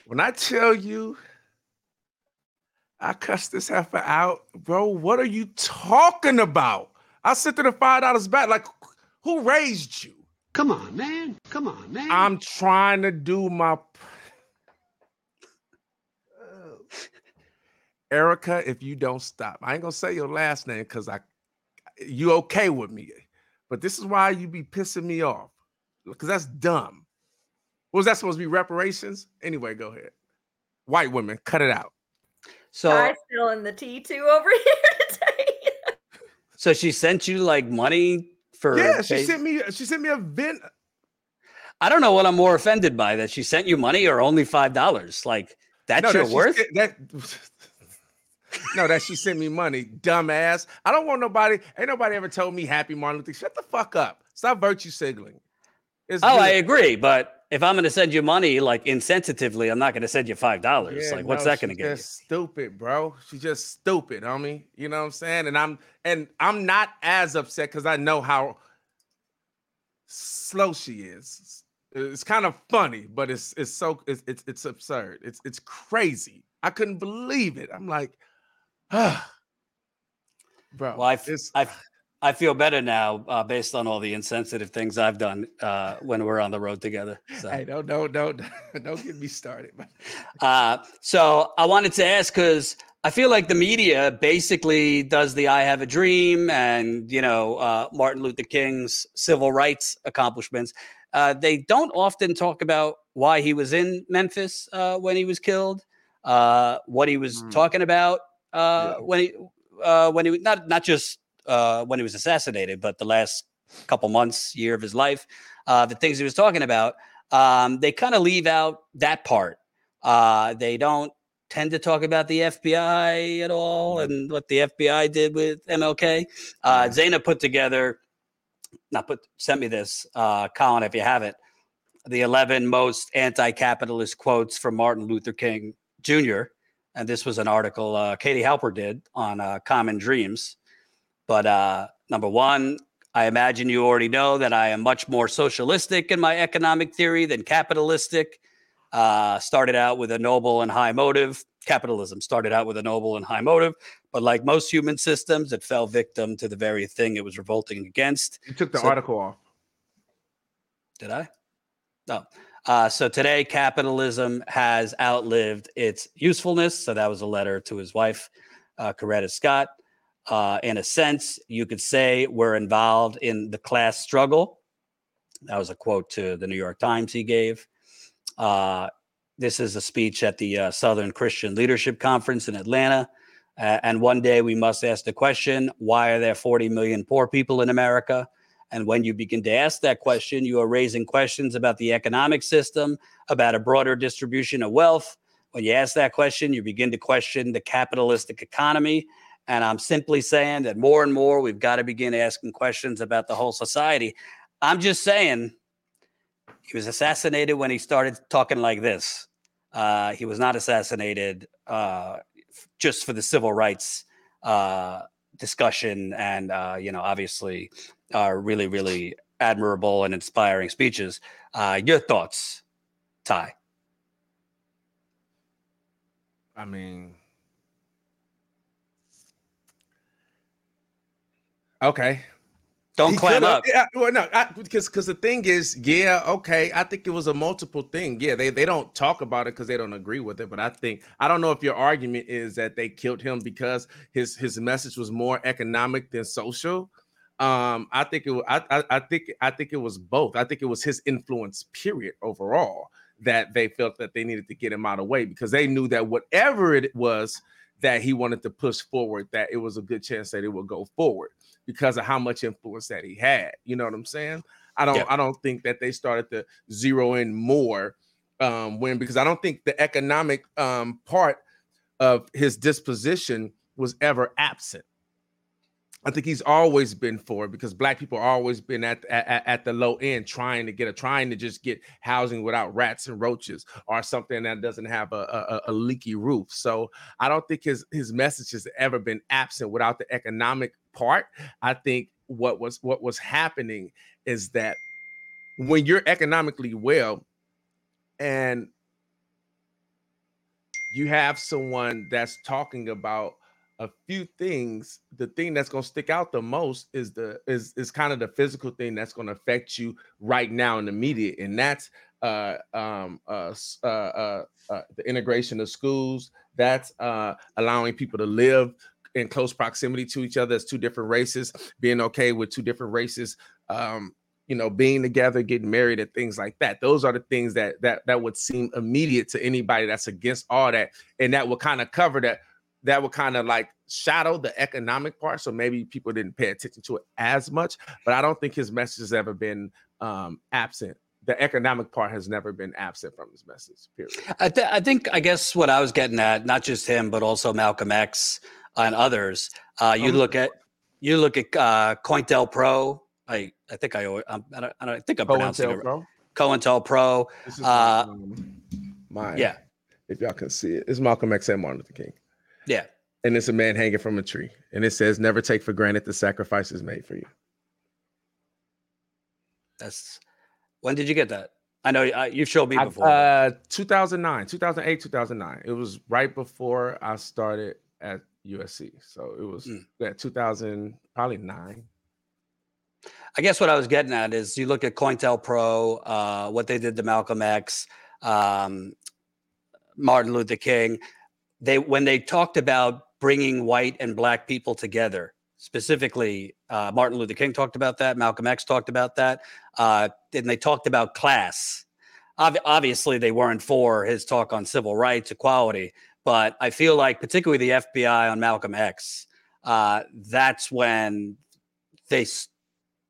When I tell you, I cussed this heifer out, bro, what are you talking about? I sent her the five dollars back, like, who raised you? Come on, man. Come on, man. I'm trying to do my... Erica, if you don't stop. I ain't going to say your last name because I, you okay with me. But this is why you be pissing me off. Because that's dumb. Was that supposed to be reparations? Anyway, go ahead. White women, cut it out. So I'm still in the T two over here today. So she sent you like money... For yeah, she sent me. She sent me a vent. I don't know what I'm more offended by, that she sent you money or only five dollars. Like that's no, your that worth. That, no, that she sent me money, dumbass. I don't want nobody. Ain't nobody ever told me happy Martin Luther. Shut the fuck up. Stop virtue signaling. It's oh, good. I agree. But if I'm going to send you money, like insensitively, I'm not going to send you five dollars. Yeah, like no, what's that going to get? Just you? Stupid, bro. She's just stupid, homie. You know what I'm saying? And I'm and I'm not as upset because I know how slow she is. It's kind of funny, but it's it's so it's it's, it's absurd. It's it's crazy. I couldn't believe it. I'm like, ah, bro. Well, I I. I feel better now uh, based on all the insensitive things I've done uh, when we're on the road together. So. Hey, don't, don't, don't, don't get me started. uh, so I wanted to ask, because I feel like the media basically does the I have a dream and, you know, uh, Martin Luther King's civil rights accomplishments. Uh, they don't often talk about why he was in Memphis uh, when he was killed, uh, what he was mm. talking about uh, yeah. when he, uh, when he, not, not just, Uh, when he was assassinated, but the last couple months, year of his life, uh, the things he was talking about, um, they kind of leave out that part. Uh, they don't tend to talk about the F B I at all and what the F B I did with M L K. Uh, Zaina put together, not put, sent me this, uh, Colin, if you haven't, the eleven most anti-capitalist quotes from Martin Luther King Junior And this was an article uh, Katie Halper did on uh, Common Dreams. But uh, number one, I imagine you already know that I am much more socialistic in my economic theory than capitalistic. Uh, started out with a noble and high motive. Capitalism started out with a noble and high motive, but like most human systems, it fell victim to the very thing it was revolting against. You took the so, article off. Did I? No. Uh, so today, capitalism has outlived its usefulness. So that was a letter to his wife, uh, Coretta Scott. Uh, in a sense, you could say we're involved in the class struggle. That was a quote to the New York Times he gave. Uh, this is a speech at the uh, Southern Christian Leadership Conference in Atlanta. Uh, and one day we must ask the question, why are there forty million poor people in America? And when you begin to ask that question, you are raising questions about the economic system, about a broader distribution of wealth. When you ask that question, you begin to question the capitalistic economy. And I'm simply saying that more and more, we've got to begin asking questions about the whole society. I'm just saying he was assassinated when he started talking like this. Uh, he was not assassinated uh, just for the civil rights uh, discussion and, uh, you know, obviously uh, really, really admirable and inspiring speeches. Uh, your thoughts, Ty? I mean... Okay. Don't he clam up. I, well, no, because because the thing is, yeah, okay. I think it was a multiple thing. Yeah, they, they don't talk about it because they don't agree with it. But I think, I don't know if your argument is that they killed him because his, his message was more economic than social. Um, I think it. I, I I think I think it was both. I think it was his influence, period, overall, that they felt that they needed to get him out of the way because they knew that whatever it was that he wanted to push forward, that it was a good chance that it would go forward because of how much influence that he had. You know what I'm saying? I don't, yeah. I don't think that they started to zero in more um, when, because I don't think the economic um, part of his disposition was ever absent. I think he's always been for it because black people always been at, at at the low end trying to get a trying to just get housing without rats and roaches or something that doesn't have a, a, a leaky roof. So I don't think his his message has ever been absent without the economic part. I think what was what was happening is that when you're economically well and you have someone that's talking about a few things, the thing that's going to stick out the most is the is is kind of the physical thing that's going to affect you right now in the immediate, and that's uh um uh uh, uh, uh the integration of schools, that's uh allowing people to live in close proximity to each other as two different races, being okay with two different races, um you know, being together, getting married, and things like that. Those are the things that that that would seem immediate to anybody that's against all that, and that will kind of cover that. That would kind of like shadow the economic part. So maybe people didn't pay attention to it as much, but I don't think his message has ever been um, absent. The economic part has never been absent from his message, period. I, th- I think, I guess what I was getting at, not just him, but also Malcolm X and others. Uh, you um, look at, you look at uh, COINTELPRO. I, I think I, I, don't, I, don't, I think I'm pronouncing it right. COINTELPRO. This is uh, mine. Yeah. If y'all can see it, it's Malcolm X and Martin Luther King. Yeah. And it's a man hanging from a tree. And it says, never take for granted the sacrifices made for you. That's, when did you get that? I know uh, you've showed me before. I, uh, two thousand nine, two thousand eight, two thousand nine. It was right before I started at U S C. So it was mm. that two thousand, probably nine. I guess what I was getting at is you look at COINTELPRO, uh, what they did to Malcolm X, um, Martin Luther King. They, when they talked about bringing white and black people together, specifically uh, Martin Luther King talked about that, Malcolm X talked about that, uh, and they talked about class. Ob- obviously, they weren't for his talk on civil rights, equality, but I feel like particularly the F B I on Malcolm X, uh, that's when they s-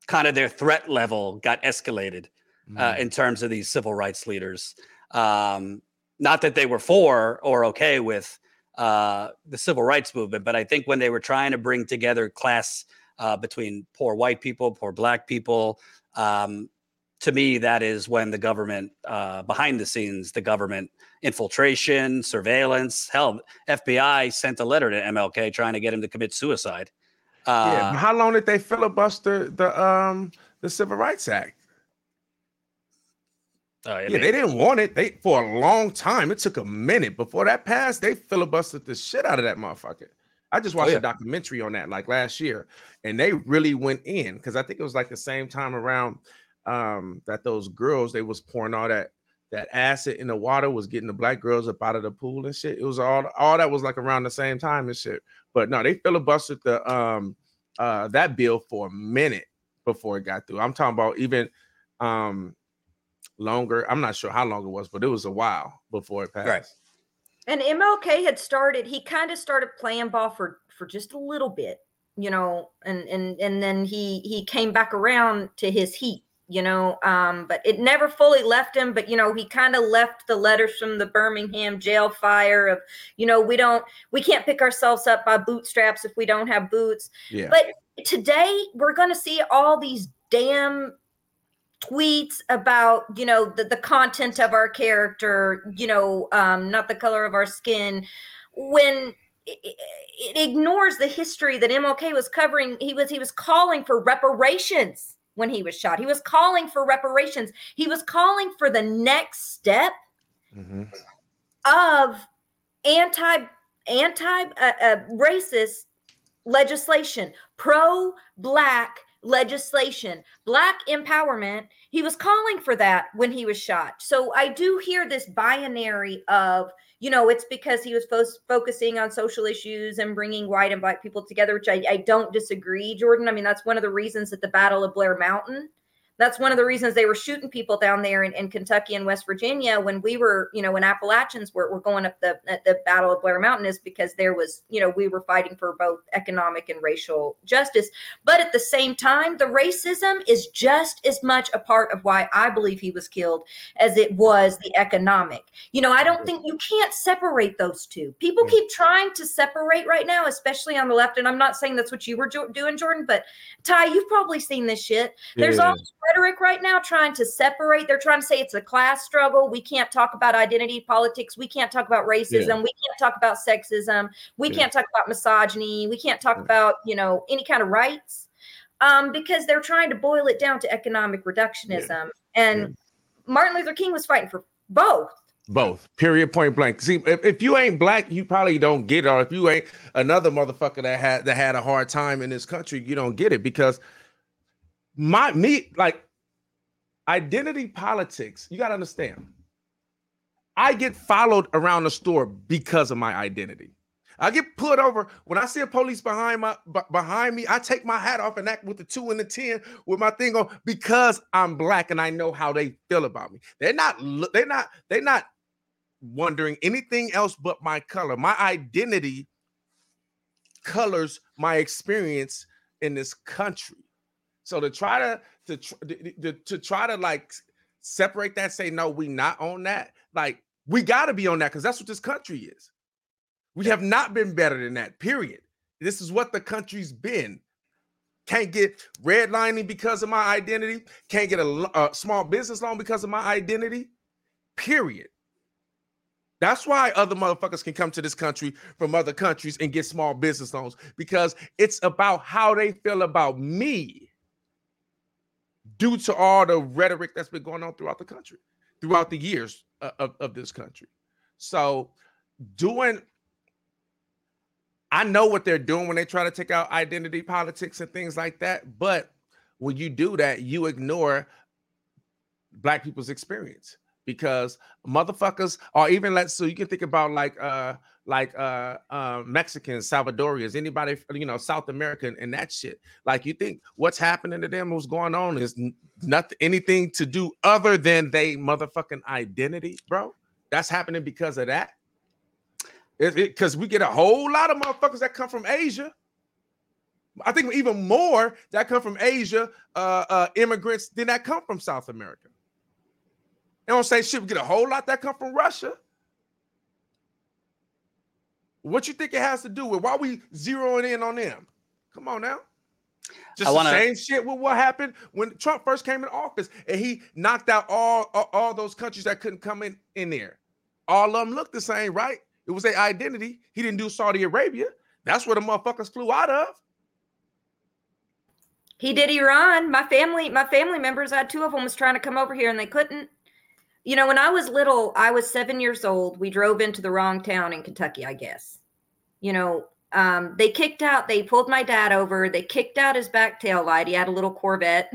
kind of their threat level got escalated mm-hmm. uh, in terms of these civil rights leaders. Um, not that they were for or okay with uh, the civil rights movement, but I think when they were trying to bring together class uh, between poor white people, poor black people, um, to me, that is when the government, uh, behind the scenes, the government infiltration, surveillance, hell, F B I sent a letter to M L K trying to get him to commit suicide. Uh, yeah. How long did they filibuster the um, the Civil Rights Act? Uh, yeah, they, they didn't want it. They for a long time. It took a minute before that passed. They filibustered the shit out of that motherfucker. I just watched oh, yeah. a documentary on that like last year, and they really went in because I think it was like the same time around um, that those girls they was pouring all that that acid in the water was getting the black girls up out of the pool and shit. It was all all that was like around the same time and shit. But no, they filibustered the um uh that bill for a minute before it got through. I'm talking about even um. longer. I'm not sure how long it was, but it was a while before it passed. Right. And M L K had started, he kind of started playing ball for, for just a little bit, you know, and, and, and then he, he came back around to his heat, you know, um, but it never fully left him. But, you know, he kind of left the letters from the Birmingham jail fire of, you know, we don't, we can't pick ourselves up by bootstraps if we don't have boots. Yeah. But today we're going to see all these damn tweets about, you know, the, the content of our character, you know, um, not the color of our skin, when it, it ignores the history that M L K was covering. He was he was calling for reparations when he was shot. He was calling for reparations. He was calling for the next step mm-hmm. of anti anti uh, uh, racist legislation, pro black. legislation, black empowerment. He was calling for that when he was shot. So I do hear this binary of, you know, it's because he was fo- focusing on social issues and bringing white and black people together, which I, I don't disagree, Jordan. I mean, that's one of the reasons at the Battle of Blair Mountain. That's one of the reasons they were shooting people down there in, in Kentucky and West Virginia when we were, you know, when Appalachians were, were going up the at the Battle of Blair Mountain, is because there was, you know, we were fighting for both economic and racial justice. But at the same time, the racism is just as much a part of why I believe he was killed as it was the economic. You know, I don't think you can't separate those two. People keep trying to separate right now, especially on the left. And I'm not saying that's what you were jo- doing, Jordan, but Ty, you've probably seen this shit. There's yeah. all rhetoric right now trying to separate. They're trying to say it's a class struggle. We can't talk about identity politics. We can't talk about racism. Yeah. We can't talk about sexism. We yeah. can't talk about misogyny. We can't talk about, you know, any kind of rights um, because they're trying to boil it down to economic reductionism. Yeah. And yeah. Martin Luther King was fighting for both. Both. Period. Point blank. See, if, if you ain't black, you probably don't get it. Or if you ain't another motherfucker that had that had a hard time in this country, you don't get it because My me like identity politics. You gotta understand. I get followed around the store because of my identity. I get pulled over when I see a police behind my b- behind me. I take my hat off and act with the two and the ten with my thing on because I'm black and I know how they feel about me. They're not. They're not. They're not wondering anything else but my color. My identity colors my experience in this country. So to try to, to to to try to like separate that, say no, we not on that. Like we got to be on that because that's what this country is. We have not been better than that. Period. This is what the country's been. Can't get redlining because of my identity. Can't get a, a small business loan because of my identity. Period. That's why other motherfuckers can come to this country from other countries and get small business loans because it's about how they feel about me. Due to all the rhetoric that's been going on throughout the country, throughout the years of, of this country. So doing, I know what they're doing when they try to take out identity politics and things like that. But when you do that, you ignore black people's experience because motherfuckers are even let's, so you can think about like, uh, like uh, uh, Mexicans, Salvadorians, anybody, you know, South American and that shit. Like you think what's happening to them, what's going on is not anything to do other than they motherfucking identity, bro. That's happening because of that. Because we get a whole lot of motherfuckers that come from Asia. I think even more that come from Asia, uh, uh, immigrants, than that come from South America. And on say shit, we get a whole lot that come from Russia. What you think it has to do with? Why are we zeroing in on them? Come on now. Just I wanna... the same shit with what happened when Trump first came in office and he knocked out all, all, all those countries that couldn't come in, in there. All of them looked the same, right? It was their identity. He didn't do Saudi Arabia. That's where the motherfuckers flew out of. He did Iran. My family, my family members, I had two of them was trying to come over here and they couldn't. You know, when I was little, I was seven years old. We drove into the wrong town in Kentucky, I guess. You know, um, they kicked out, they pulled my dad over. They kicked out his back tail light. He had a little Corvette,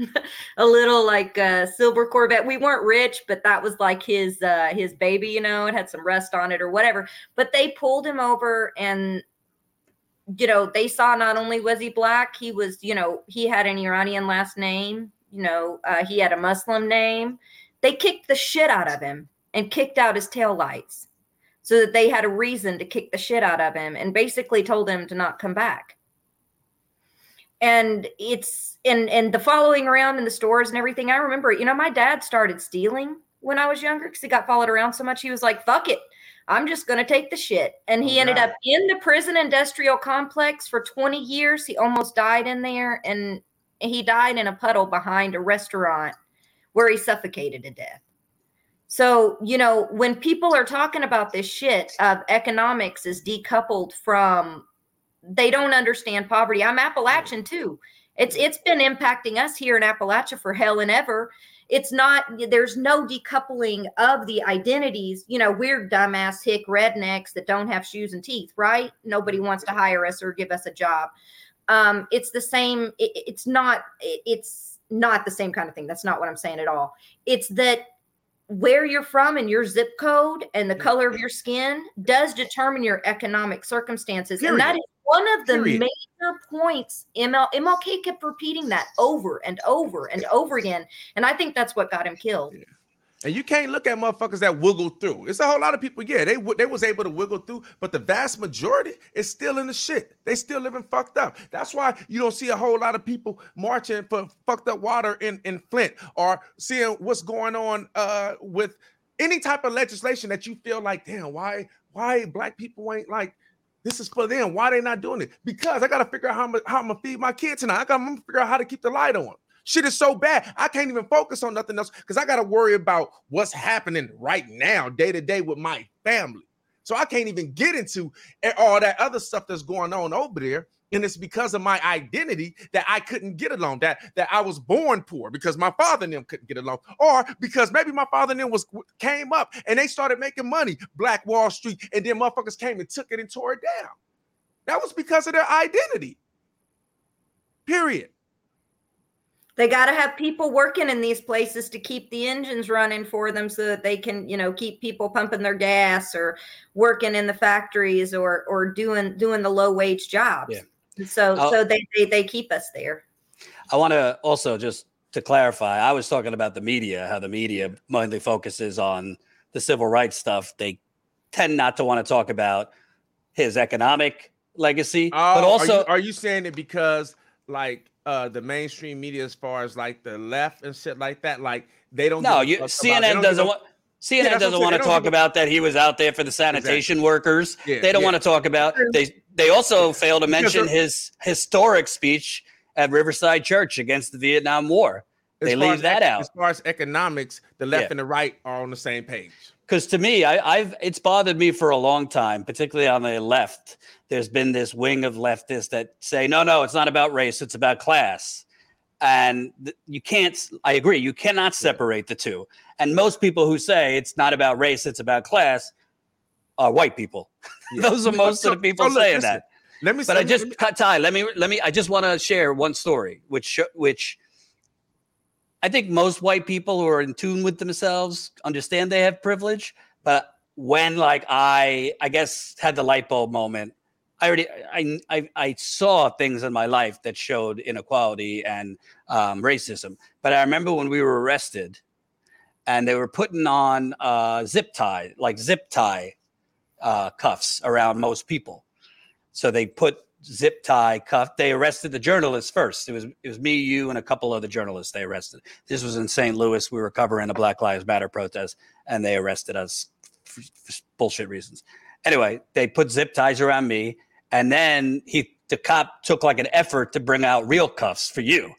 a little like uh, silver Corvette. We weren't rich, but that was like his uh, his baby, you know, it had some rust on it or whatever. But they pulled him over and, you know, they saw not only was he black, he was, you know, he had an Iranian last name. You know, uh, he had a Muslim name. They kicked the shit out of him and kicked out his taillights so that they had a reason to kick the shit out of him and basically told him to not come back. And it's and, and the following around in the stores and everything. I remember, you know, my dad started stealing when I was younger because he got followed around so much. He was like, fuck it. I'm just going to take the shit. And he oh, ended God. up in the prison industrial complex for twenty years. He almost died in there. And he died in a puddle behind a restaurant where he suffocated to death. So, you know, when people are talking about this shit of economics is decoupled from, they don't understand poverty. I'm Appalachian too. It's It's been impacting us here in Appalachia for hell and ever. It's not, there's no decoupling of the identities. You know, we're dumbass hick rednecks that don't have shoes and teeth, right? Nobody wants to hire us or give us a job. Um, it's the same. It, it's not, it, it's not the same kind of thing. That's not what I'm saying at all. It's that where you're from and your zip code and the color of your skin does determine your economic circumstances. Period. And that is one of the Period. major points. M L K kept repeating that over and over and over again. And I think that's what got him killed. Yeah. And you can't look at motherfuckers that wiggle through. It's a whole lot of people. Yeah, they they was able to wiggle through, but the vast majority is still in the shit. They still living fucked up. That's why you don't see a whole lot of people marching for fucked up water in, in Flint or seeing what's going on uh, with any type of legislation that you feel like, damn, why, why black people ain't like, this is for them. Why they not doing it? Because I got to figure out how I'm, how I'm going to feed my kids tonight. I got to figure out how to keep the light on. Shit is so bad, I can't even focus on nothing else because I got to worry about what's happening right now, day to day with my family. So I can't even get into all that other stuff that's going on over there. And it's because of my identity that I couldn't get along, that that I was born poor because my father and them couldn't get along, or because maybe my father and them was, came up and they started making money, Black Wall Street, and then motherfuckers came and took it and tore it down. That was because of their identity, period. They got to have people working in these places to keep the engines running for them so that they can, you know, keep people pumping their gas or working in the factories or or doing doing the low wage jobs. Yeah. So I'll, so they, they they keep us there. I want to also just to clarify, I was talking about the media, how the media mainly focuses on the civil rights stuff. They tend not to want to talk about his economic legacy. Oh, but also, are you, are you saying it because like Uh, the mainstream media, as far as like the left and shit like that, like they don't. No, you, C N N doesn't want. C N N doesn't want to talk about that he was out there for the sanitation workers. Yeah, they don't yeah. want to talk about. They they also fail to mention his historic speech at Riverside Church against the Vietnam War. They leave that out. As far as economics, the left yeah. and the right are on the same page. Because to me, I, I've it's bothered me for a long time, particularly on the left. There's been this wing of leftists that say, no, no, it's not about race. It's about class. And you can't I agree. You cannot separate the two. And most people who say it's not about race, it's about class are white people. Yeah. Those are most so, of the people so saying listen, that. Let me. But I just cut tie. Let me let me I just want to share one story, which which. I think most white people who are in tune with themselves understand they have privilege. But when like I, I guess had the light bulb moment, I already, I, I, I saw things in my life that showed inequality and um, racism. But I remember when we were arrested and they were putting on uh, zip tie, like zip tie uh, cuffs around most people. So they put zip tie cuffed. They arrested the journalists first. It was it was me, you, and a couple other journalists they arrested. This was in Saint Louis. We were covering a Black Lives Matter protest, and they arrested us for, for bullshit reasons. Anyway, they put zip ties around me, and then he the cop took like an effort to bring out real cuffs for you.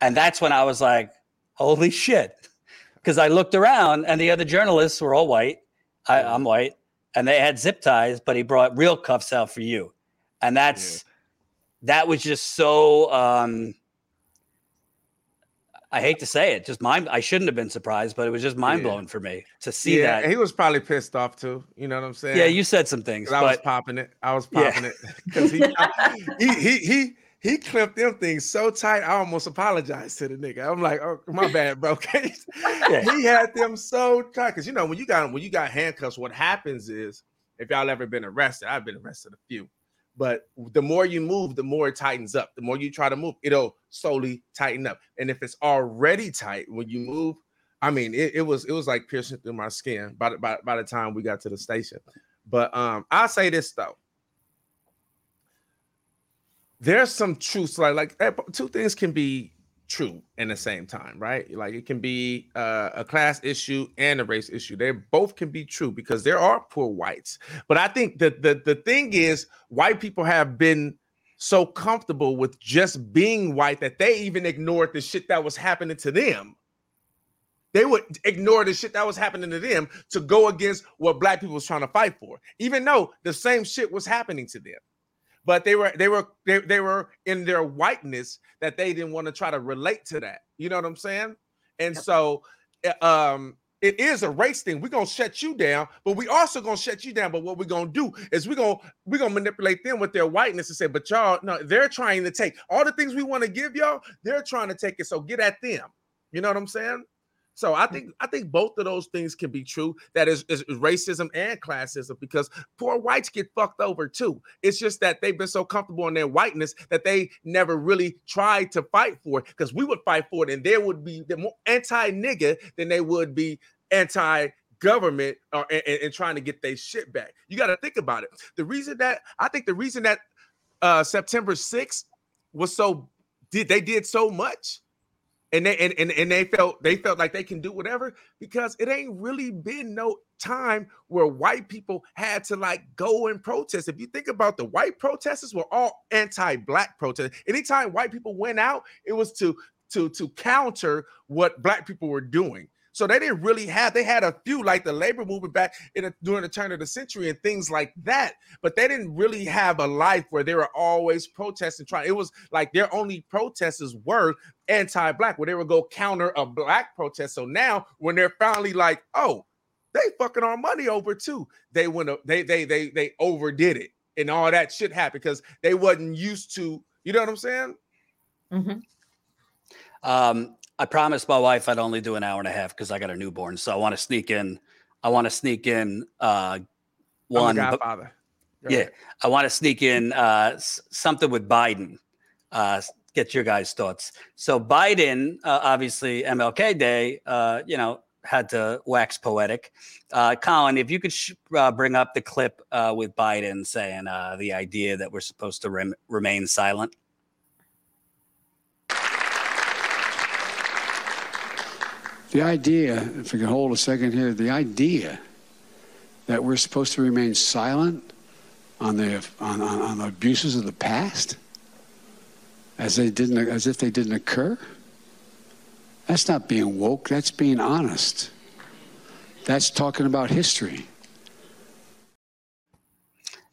And that's when I was like, holy shit. Because I looked around, and the other journalists were all white. I, I'm white. And they had zip ties, but he brought real cuffs out for you. And that's yeah. that was just so um, I hate to say it, just mind. I shouldn't have been surprised, but it was just mind blowing yeah. for me to see yeah. that. He was probably pissed off too. You know what I'm saying? Yeah, you said some things. But I was popping it. I was popping yeah. it because he, he he he he clipped them things so tight. I almost apologized to the nigga. I'm like, oh my bad, bro. yeah. He had them so tight because you know when you got when you got handcuffs, what happens is if y'all ever been arrested, I've been arrested a few. But the more you move, the more it tightens up. The more you try to move, it'll slowly tighten up. And if it's already tight when you move, I mean, it, it was it was like piercing through my skin by the, by, by the time we got to the station. But um, I'll say this, though. There's some truths. Like, like two things can be true in the same time, right? Like it can be uh, a class issue and a race issue. They both can be true because there are poor whites. But I think that the, the thing is white people have been so comfortable with just being white that they even ignored the shit that was happening to them. They would ignore the shit that was happening to them to go against what black people was trying to fight for, even though the same shit was happening to them. But they were they were they, they were in their whiteness that they didn't want to try to relate to that. You know what I'm saying? And yep. so um, it is a race thing. We're gonna shut you down, but we also gonna shut you down. But what we're gonna do is we're gonna we're gonna manipulate them with their whiteness and say, but y'all, no, they're trying to take all the things we want to give y'all, they're trying to take it. So get at them. You know what I'm saying? So I think I think both of those things can be true. That is, is racism and classism, because poor whites get fucked over too. It's just that they've been so comfortable in their whiteness that they never really tried to fight for it. Because we would fight for it, and there would be more anti-nigga than they would be anti-government or and, and trying to get their shit back. You got to think about it. The reason that I think the reason that uh, September sixth was so did they did so much. And they and, and, and they felt they felt like they can do whatever because it ain't really been no time where white people had to like go and protest. If you think about the white protesters were all anti-black protesters. Anytime white people went out, it was to to to counter what black people were doing. So they didn't really have, they had a few like the labor movement back in a, during the turn of the century and things like that. But they didn't really have a life where they were always protesting, trying. It was like their only protesters were anti-black, where they would go counter a black protest. So now when they're finally like, oh, they fucking our money over too. They went, they, they, they, they overdid it and all that shit happened because they wasn't used to, you know what I'm saying? Mm-hmm. Um, I promised my wife I'd only do an hour and a half because I got a newborn. So I want to sneak in. I want to sneak in uh, one. I'm a godfather. Go yeah. Ahead. I want to sneak in uh, s- something with Biden. Uh, get your guys' thoughts. So Biden, uh, obviously M L K Day, uh, you know, had to wax poetic. Uh, Colin, if you could sh- uh, bring up the clip uh, with Biden saying uh, the idea that we're supposed to rem- remain silent. The idea, if we can hold a second here, the idea that we're supposed to remain silent on the on, on, on the abuses of the past, as they didn't, as if they didn't occur. That's not being woke. That's being honest. That's talking about history.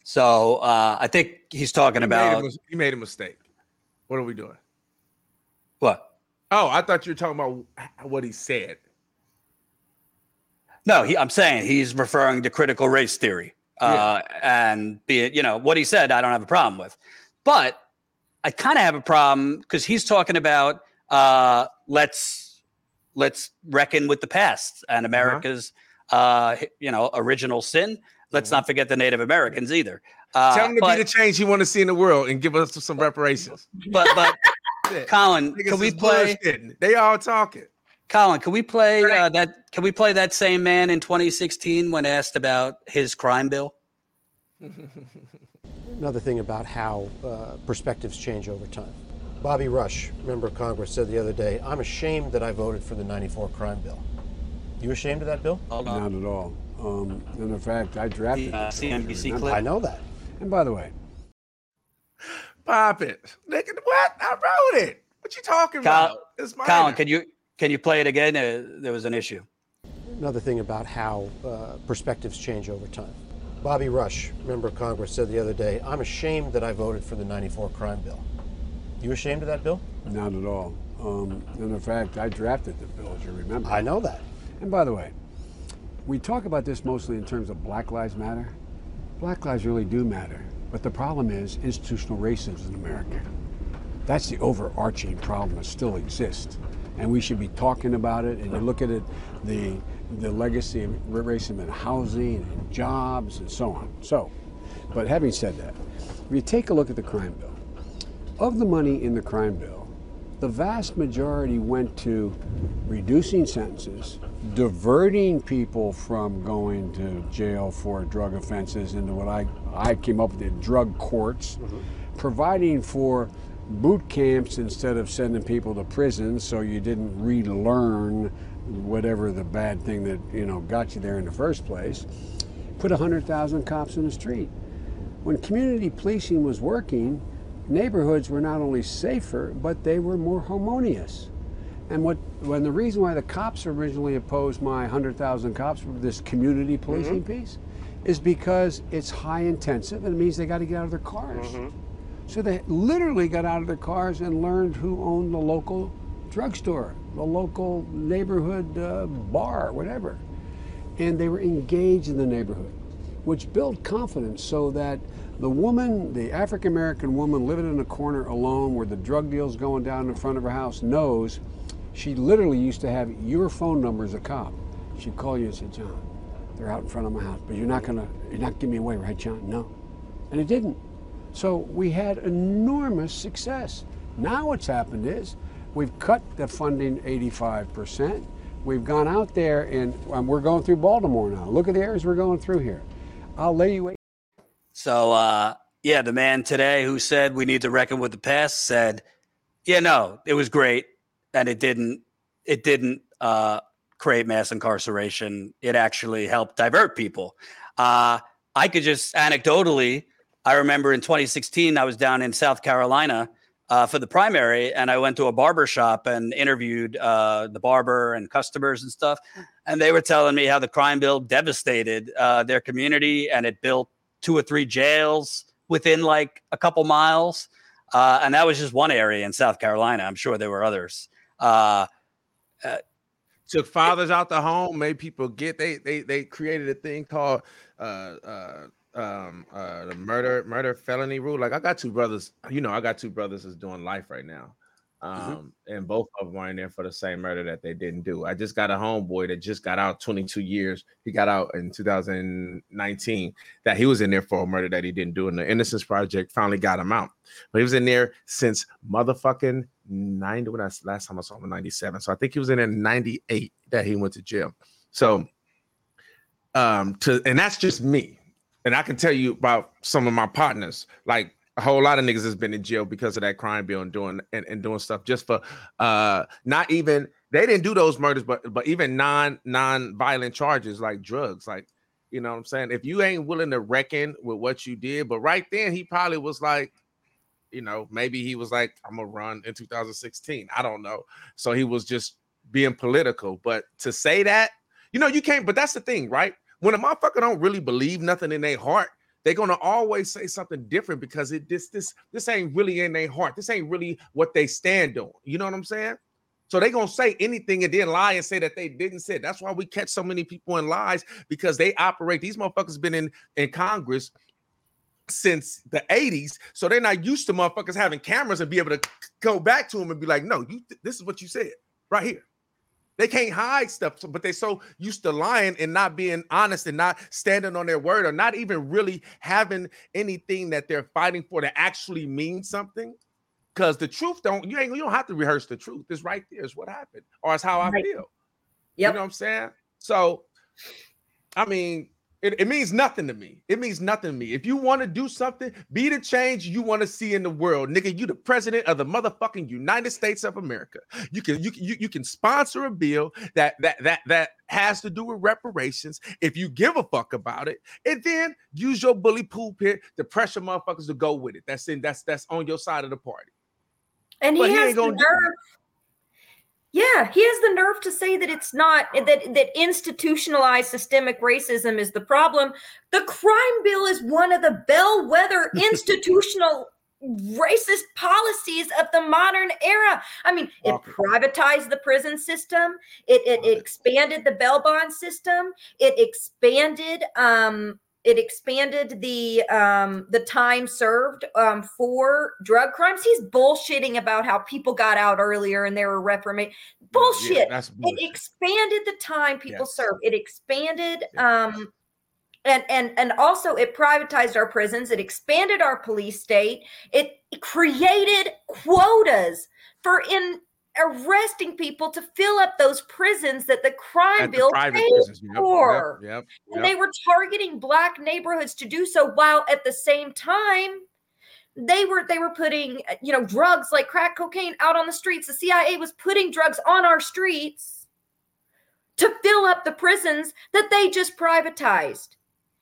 So uh, I think he's talking he about. Made a, he made a mistake. What are we doing? What? Oh, I thought you were talking about what he said. No, he, I'm saying he's referring to critical race theory. Uh, yeah. And, be it, you know, what he said, I don't have a problem with. But I kind of have a problem because he's talking about uh, let's let's reckon with the past and America's, uh-huh. uh, you know, original sin. Let's uh-huh. not forget the Native Americans either. Uh, Tell him to but, be the change you want to see in the world and give us some reparations. But but. Colin, Niggas can we play? Bullshit. They all talking. Colin, can we play uh, that? Can we play that same man in twenty sixteen when asked about his crime bill? Another thing about how uh, perspectives change over time. Bobby Rush, member of Congress, said the other day, "I'm ashamed that I voted for the ninety-four crime bill." You ashamed of that bill? Oh, not at all. Um, and in fact, I drafted the uh, C N B C clip. I know that. And by the way, pop it, nigga. What? I wrote it. What you talking Colin, about? It's mine. Colin, can you can you play it again? Uh, there was an issue. Another thing about how uh, perspectives change over time. Bobby Rush, member of Congress, said the other day, "I'm ashamed that I voted for the ninety-four crime bill." You ashamed of that bill? Not at all. Um, and in fact, I drafted the bill, as you remember. I know that. And by the way, we talk about this mostly in terms of Black Lives Matter. Black lives really do matter, but the problem is institutional racism in America. That's the overarching problem that still exists, and we should be talking about it. And you look at it, the the legacy of racism in housing and jobs and so on. So, but having said that, if you take a look at the crime bill, of the money in the crime bill, the vast majority went to reducing sentences, diverting people from going to jail for drug offenses into what I, I came up with, the drug courts, mm-hmm. providing for boot camps instead of sending people to prison so you didn't relearn whatever the bad thing that, you know, got you there in the first place. Put one hundred thousand cops in the street. When community policing was working, neighborhoods were not only safer, but they were more harmonious. And what, when the reason why the cops originally opposed my one hundred thousand cops for this community policing mm-hmm. piece is because it's high intensive, and it means they got to get out of their cars. Mm-hmm. So they literally got out of their cars and learned who owned the local drugstore, the local neighborhood uh, bar, whatever. And they were engaged in the neighborhood, which built confidence so that the woman, the African-American woman living in a corner alone where the drug deal's going down in front of her house knows she literally used to have your phone number as a cop. She'd call you and say, "John, they're out in front of my house, but you're not gonna, you're not giving me away, right, John?" No. And it didn't. So we had enormous success. Now what's happened is we've cut the funding eighty-five percent. We've gone out there and um, we're going through Baltimore now. Look at the areas we're going through here. I'll lay you eight. So, uh, yeah, the man today who said we need to reckon with the past said, yeah, no, it was great. And it didn't, it didn't uh, create mass incarceration. It actually helped divert people. Uh, I could just anecdotally, I remember in twenty sixteen, I was down in South Carolina uh, for the primary, and I went to a barber shop and interviewed uh, the barber and customers and stuff. And they were telling me how the crime bill devastated uh, their community, and it built two or three jails within like a couple miles. Uh, and that was just one area in South Carolina. I'm sure there were others. Uh, uh, Took fathers it, out the home, made people get, they they they created a thing called uh, uh, Um, uh, the murder, murder felony rule. Like I got two brothers, you know, I got two brothers that's doing life right now. Um, mm-hmm. and both of them are in there for the same murder that they didn't do. I just got a homeboy that just got out twenty-two years. He got out in two thousand nineteen that he was in there for a murder that he didn't do. And the Innocence Project finally got him out, but he was in there since motherfucking ninety, when I last time I saw him in ninety-seven. So I think he was in there in ninety-eight that he went to jail. So, um, to, and that's just me. And I can tell you about some of my partners, like a whole lot of niggas has been in jail because of that crime bill and doing and, and doing stuff just for uh, not even they didn't do those murders, but but even non non-violent charges like drugs, like, you know what I'm saying? If you ain't willing to reckon with what you did, but right then he probably was like, you know, maybe he was like, I'm gonna run in two thousand sixteen. I don't know. So he was just being political. But to say that, you know, you can't. But that's the thing, right? When a motherfucker don't really believe nothing in their heart, they're gonna always say something different because it this this this ain't really in their heart. This ain't really what they stand on. You know what I'm saying? So they're gonna say anything and then lie and say that they didn't say it. That's why we catch so many people in lies, because they operate. These motherfuckers been in, in Congress since the eighties, so they're not used to motherfuckers having cameras and be able to go back to them and be like, no, you th- this is what you said right here. They can't hide stuff, but they're so used to lying and not being honest and not standing on their word or not even really having anything that they're fighting for to actually mean something. Because the truth don't, you ain't, you don't have to rehearse the truth. It's right there. It's what happened, or it's how I right. feel. Yep. You know what I'm saying? So, I mean, It, it means nothing to me. It means nothing to me. If you want to do something, be the change you want to see in the world, nigga. You the president of the motherfucking United States of America. You can you you, you can sponsor a bill that that that that has to do with reparations. If you give a fuck about it, and then use your bully pulpit to pressure motherfuckers to go with it. That's in that's that's on your side of the party. And he, he has the nerve. Yeah, he has the nerve to say that it's not, that, that institutionalized systemic racism is the problem. The crime bill is one of the bellwether institutional racist policies of the modern era. I mean, it privatized the prison system. It, it, it expanded the bail bond system. It expanded um, it expanded the um, the time served um, for drug crimes. He's bullshitting about how people got out earlier and they were reprimanded. Bullshit. Yeah, that's bullshit. It expanded the time people yes. served. It expanded um, and and and also it privatized our prisons. It expanded our police state. It created quotas for in arresting people to fill up those prisons that the crime At bill the paid prisons. for. Yep, yep, yep. And they were targeting black neighborhoods to do so, while at the same time they were they were putting, you know, drugs like crack cocaine out on the streets. The C I A was putting drugs on our streets to fill up the prisons that they just privatized.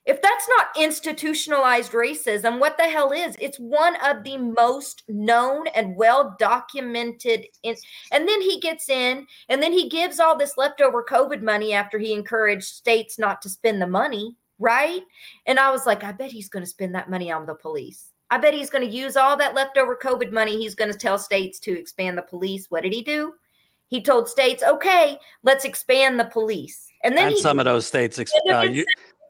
If that's not institutionalized racism, what the hell is? It's one of the most known and well-documented. In- and then he gets in, and then he gives all this leftover COVID money after he encouraged states not to spend the money, right? And I was like, I bet he's going to spend that money on the police. I bet he's going to use all that leftover COVID money. He's going to tell states to expand the police. What did he do? He told states, okay, let's expand the police. And then and he- some of those states ex- uh, you-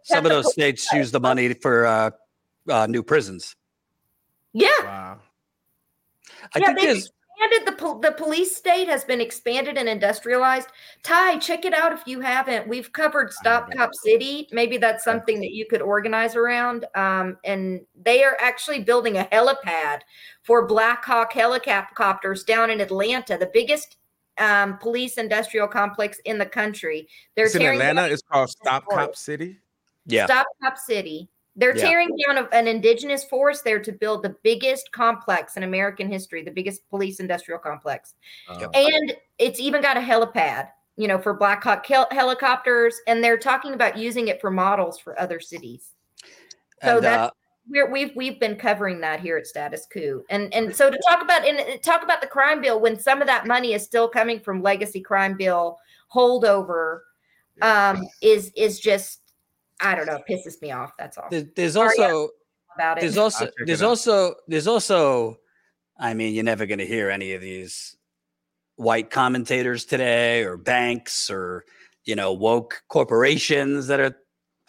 Some of those states use the money for uh, uh, new prisons. Yeah. Wow. I yeah, think they've expanded. The, po- the police state has been expanded and industrialized. Ty, check it out if you haven't. We've covered Stop Cop City. Maybe that's something that you could organize around. Um, and they are actually building a helipad for Black Hawk helicopters down in Atlanta, the biggest um, police industrial complex in the country. They're it's in Atlanta. It's called Stop Cop City. Yeah. Stop Cop City. They're yeah. tearing down an indigenous forest there to build the biggest complex in American history, the biggest police industrial complex. Uh, and it's even got a helipad, you know, for Black Hawk hel- helicopters. And they're talking about using it for models for other cities. So and, that's, uh, we're, we've we've been covering that here at Status Coup. And and so to talk about and talk about the crime bill when some of that money is still coming from legacy crime bill holdover um, is is just. I don't know. It pisses me off. That's all. There's also, about it. there's also, there's also, there's also, I mean, you're never going to hear any of these white commentators today or banks or, you know, woke corporations that are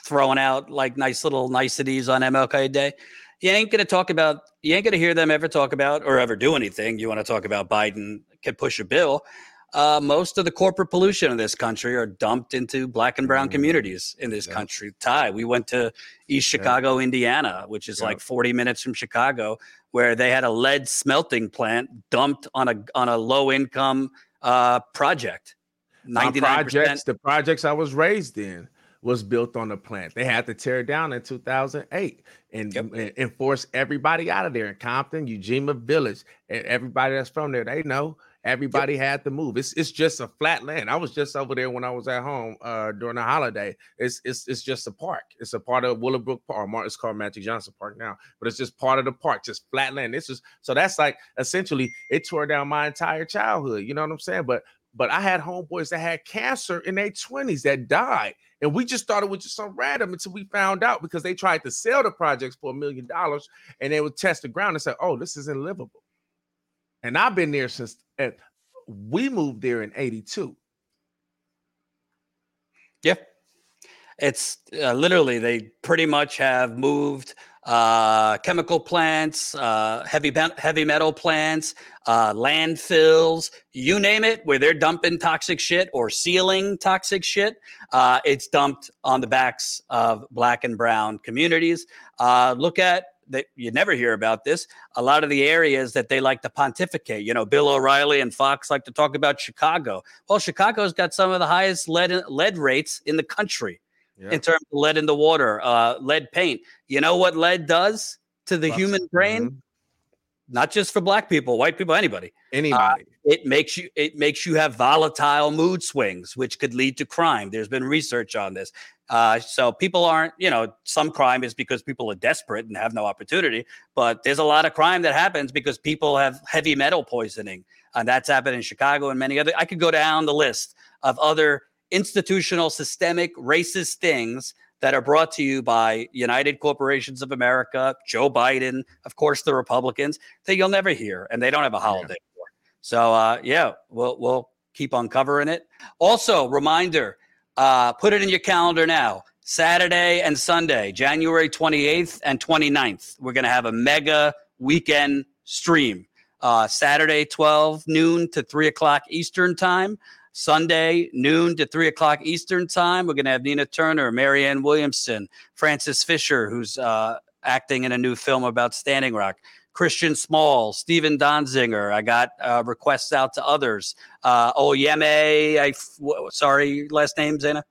throwing out like nice little niceties on M L K Day. You ain't going to talk about, you ain't going to hear them ever talk about or ever do anything. You want to talk about Biden can push a bill. Uh, most of the corporate pollution in this country are dumped into black and brown mm. communities in this yeah. country. Ty, we went to East Chicago, yeah. Indiana, which is yeah. like forty minutes from Chicago, where they had a lead smelting plant dumped on a on a low income uh, project. ninety-nine percent projects, the projects I was raised in was built on the plant. They had to tear it down in two thousand eight and, yep. and, and force everybody out of there in Compton, Ujima Village, and everybody that's from there. They know. Everybody yep. had to move. It's it's just a flat land. I was just over there when I was at home uh, during the holiday. It's it's it's just a park. It's a part of Willowbrook Park. Or it's called Magic Johnson Park now, but it's just part of the park, just flat land. This is so that's like essentially it tore down my entire childhood. You know what I'm saying? But but I had homeboys that had cancer in their twenties that died, and we just thought it was just some random until we found out because they tried to sell the projects for a million dollars, and they would test the ground and say, "Oh, this isn't livable." And I've been there since and we moved there in eighty-two. Yep. Yeah. It's uh, literally they pretty much have moved uh, chemical plants, uh, heavy heavy metal plants, uh, landfills, you name it, where they're dumping toxic shit or sealing toxic shit. Uh, it's dumped on the backs of black and brown communities. Uh, look at that you never hear about this. A lot of the areas that they like to pontificate, you know, Bill O'Reilly and Fox like to talk about Chicago. Well, Chicago's got some of the highest lead lead rates in the country. yeah. in terms of lead in the water, uh, lead paint. You know what lead does to the That's, human brain? Mm-hmm. Not just for black people, white people, anybody. Anybody. Uh, it makes you it makes you have volatile mood swings, which could lead to crime. There's been research on this. Uh, so people aren't, you know, some crime is because people are desperate and have no opportunity. But there's a lot of crime that happens because people have heavy metal poisoning. And that's happened in Chicago and many other. I could go down the list of other institutional, systemic, racist things that are brought to you by United Corporations of America, Joe Biden, of course, the Republicans, that you'll never hear, and they don't have a holiday yeah. for. So, uh, yeah, we'll we'll keep uncovering it. Also, reminder, uh, put it in your calendar now, Saturday and Sunday, January twenty-eighth and twenty-ninth. We're going to have a mega weekend stream, uh, Saturday, twelve noon to three o'clock Eastern time. Sunday, noon to three o'clock Eastern time, we're going to have Nina Turner, Marianne Williamson, Francis Fisher, who's uh, acting in a new film about Standing Rock, Christian Smalls, Steven Donziger. I got uh, requests out to others. Uh, Oyeme, I f- sorry, last name, Zaina?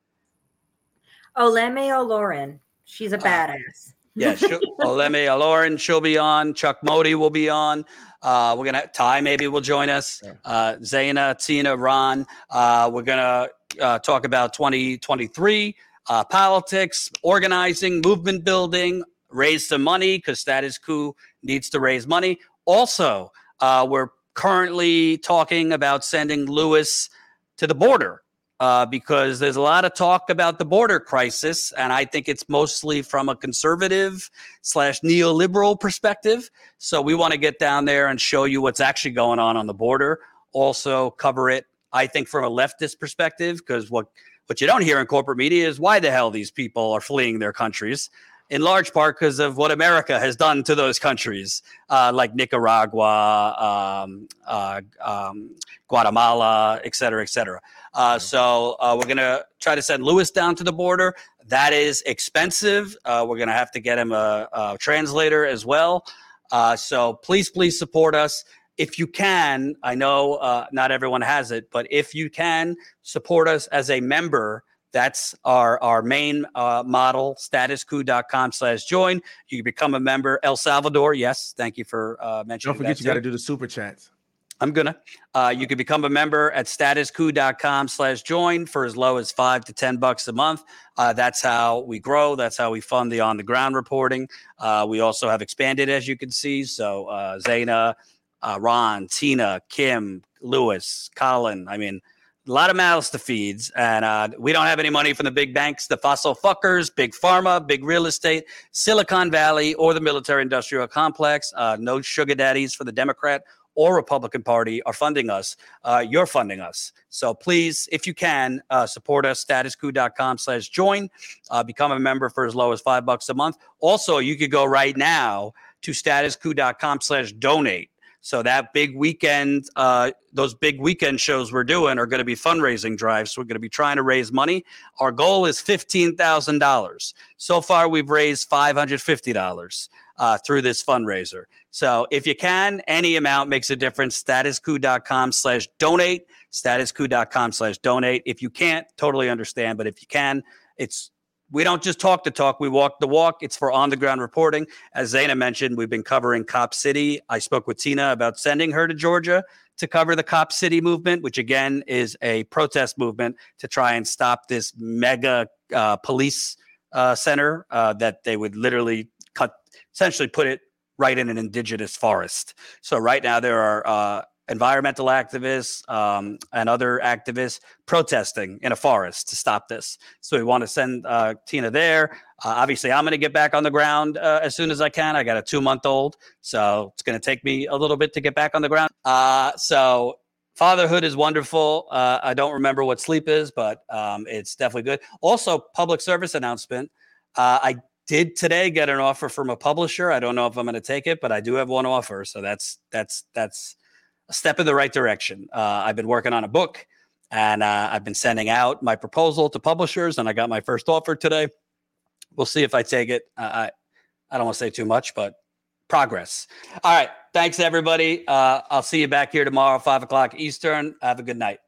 Olayemi Olurin. She's a badass. Uh, yeah, Olayemi Olurin, she'll be on. Chuck Modi will be on. Uh, we're gonna Ty maybe will join us. Uh, Zaina, Tina, Ron. Uh, we're gonna uh, talk about twenty twenty-three uh, politics, organizing, movement building, raise some money because Status Coup needs to raise money. Also, uh, we're currently talking about sending Lewis to the border uh, because there's a lot of talk about the border crisis, and I think it's mostly from a conservative slash neoliberal perspective. So we want to get down there and show you what's actually going on on the border. Also cover it, I think, from a leftist perspective, because what, what you don't hear in corporate media is why the hell these people are fleeing their countries, in large part because of what America has done to those countries, uh, like Nicaragua, um, uh, um, Guatemala, et cetera, et cetera. Uh, so uh, we're going to try to send Lewis down to the border. That is expensive. Uh, we're going to have to get him a, a translator as well. Uh, so please, please support us. If you can, I know uh, not everyone has it, but if you can support us as a member, that's our, our main uh, model, statuscoup.com slash join. You can become a member. El Salvador, yes, thank you for uh, mentioning that. Don't forget that you got to do the super chats. I'm going to. Uh, you can become a member at statuscoup.com slash join for as low as five to ten bucks a month. Uh, that's how we grow. That's how we fund the on-the-ground reporting. Uh, we also have expanded, as you can see. So uh, Zaina, uh, Ron, Tina, Kim, Lewis, Colin. I mean, a lot of mouths to feed. And uh, we don't have any money from the big banks, the fossil fuckers, big pharma, big real estate, Silicon Valley, or the military-industrial complex. Uh, no sugar daddies for the Democrat or Republican Party are funding us. Uh, you're funding us. So please, if you can, uh, support us, statuscoup.com slash join. Uh, become a member for as low as five bucks a month. Also, you could go right now to statuscoup.com slash donate. So that big weekend, uh, those big weekend shows we're doing are going to be fundraising drives. So we're going to be trying to raise money. Our goal is fifteen thousand dollars. So far, we've raised five hundred fifty dollars uh, through this fundraiser. So if you can, any amount makes a difference. Statuscoup.com slash donate. Statuscoup.com slash donate. If you can't, totally understand. But if you can, it's we don't just talk the talk. We walk the walk. It's for on-the-ground reporting. As Zaina mentioned, we've been covering Cop City. I spoke with Tina about sending her to Georgia to cover the Cop City movement, which, again, is a protest movement to try and stop this mega uh, police uh, center uh, that they would literally cut, essentially put it right in an indigenous forest. So right now there are uh, environmental activists um, and other activists protesting in a forest to stop this. So we want to send uh, Tina there. Uh, obviously, I'm going to get back on the ground uh, as soon as I can. I got a two-month-old, so it's going to take me a little bit to get back on the ground. Uh, so fatherhood is wonderful. Uh, I don't remember what sleep is, but um, it's definitely good. Also, public service announcement. Uh, I did today get an offer from a publisher. I don't know if I'm going to take it, but I do have one offer. So that's that's that's. a step in the right direction. Uh, I've been working on a book, and uh, I've been sending out my proposal to publishers, and I got my first offer today. We'll see if I take it. Uh, I I don't want to say too much, but progress. All right. Thanks, everybody. Uh, I'll see you back here tomorrow, five o'clock Eastern. Have a good night.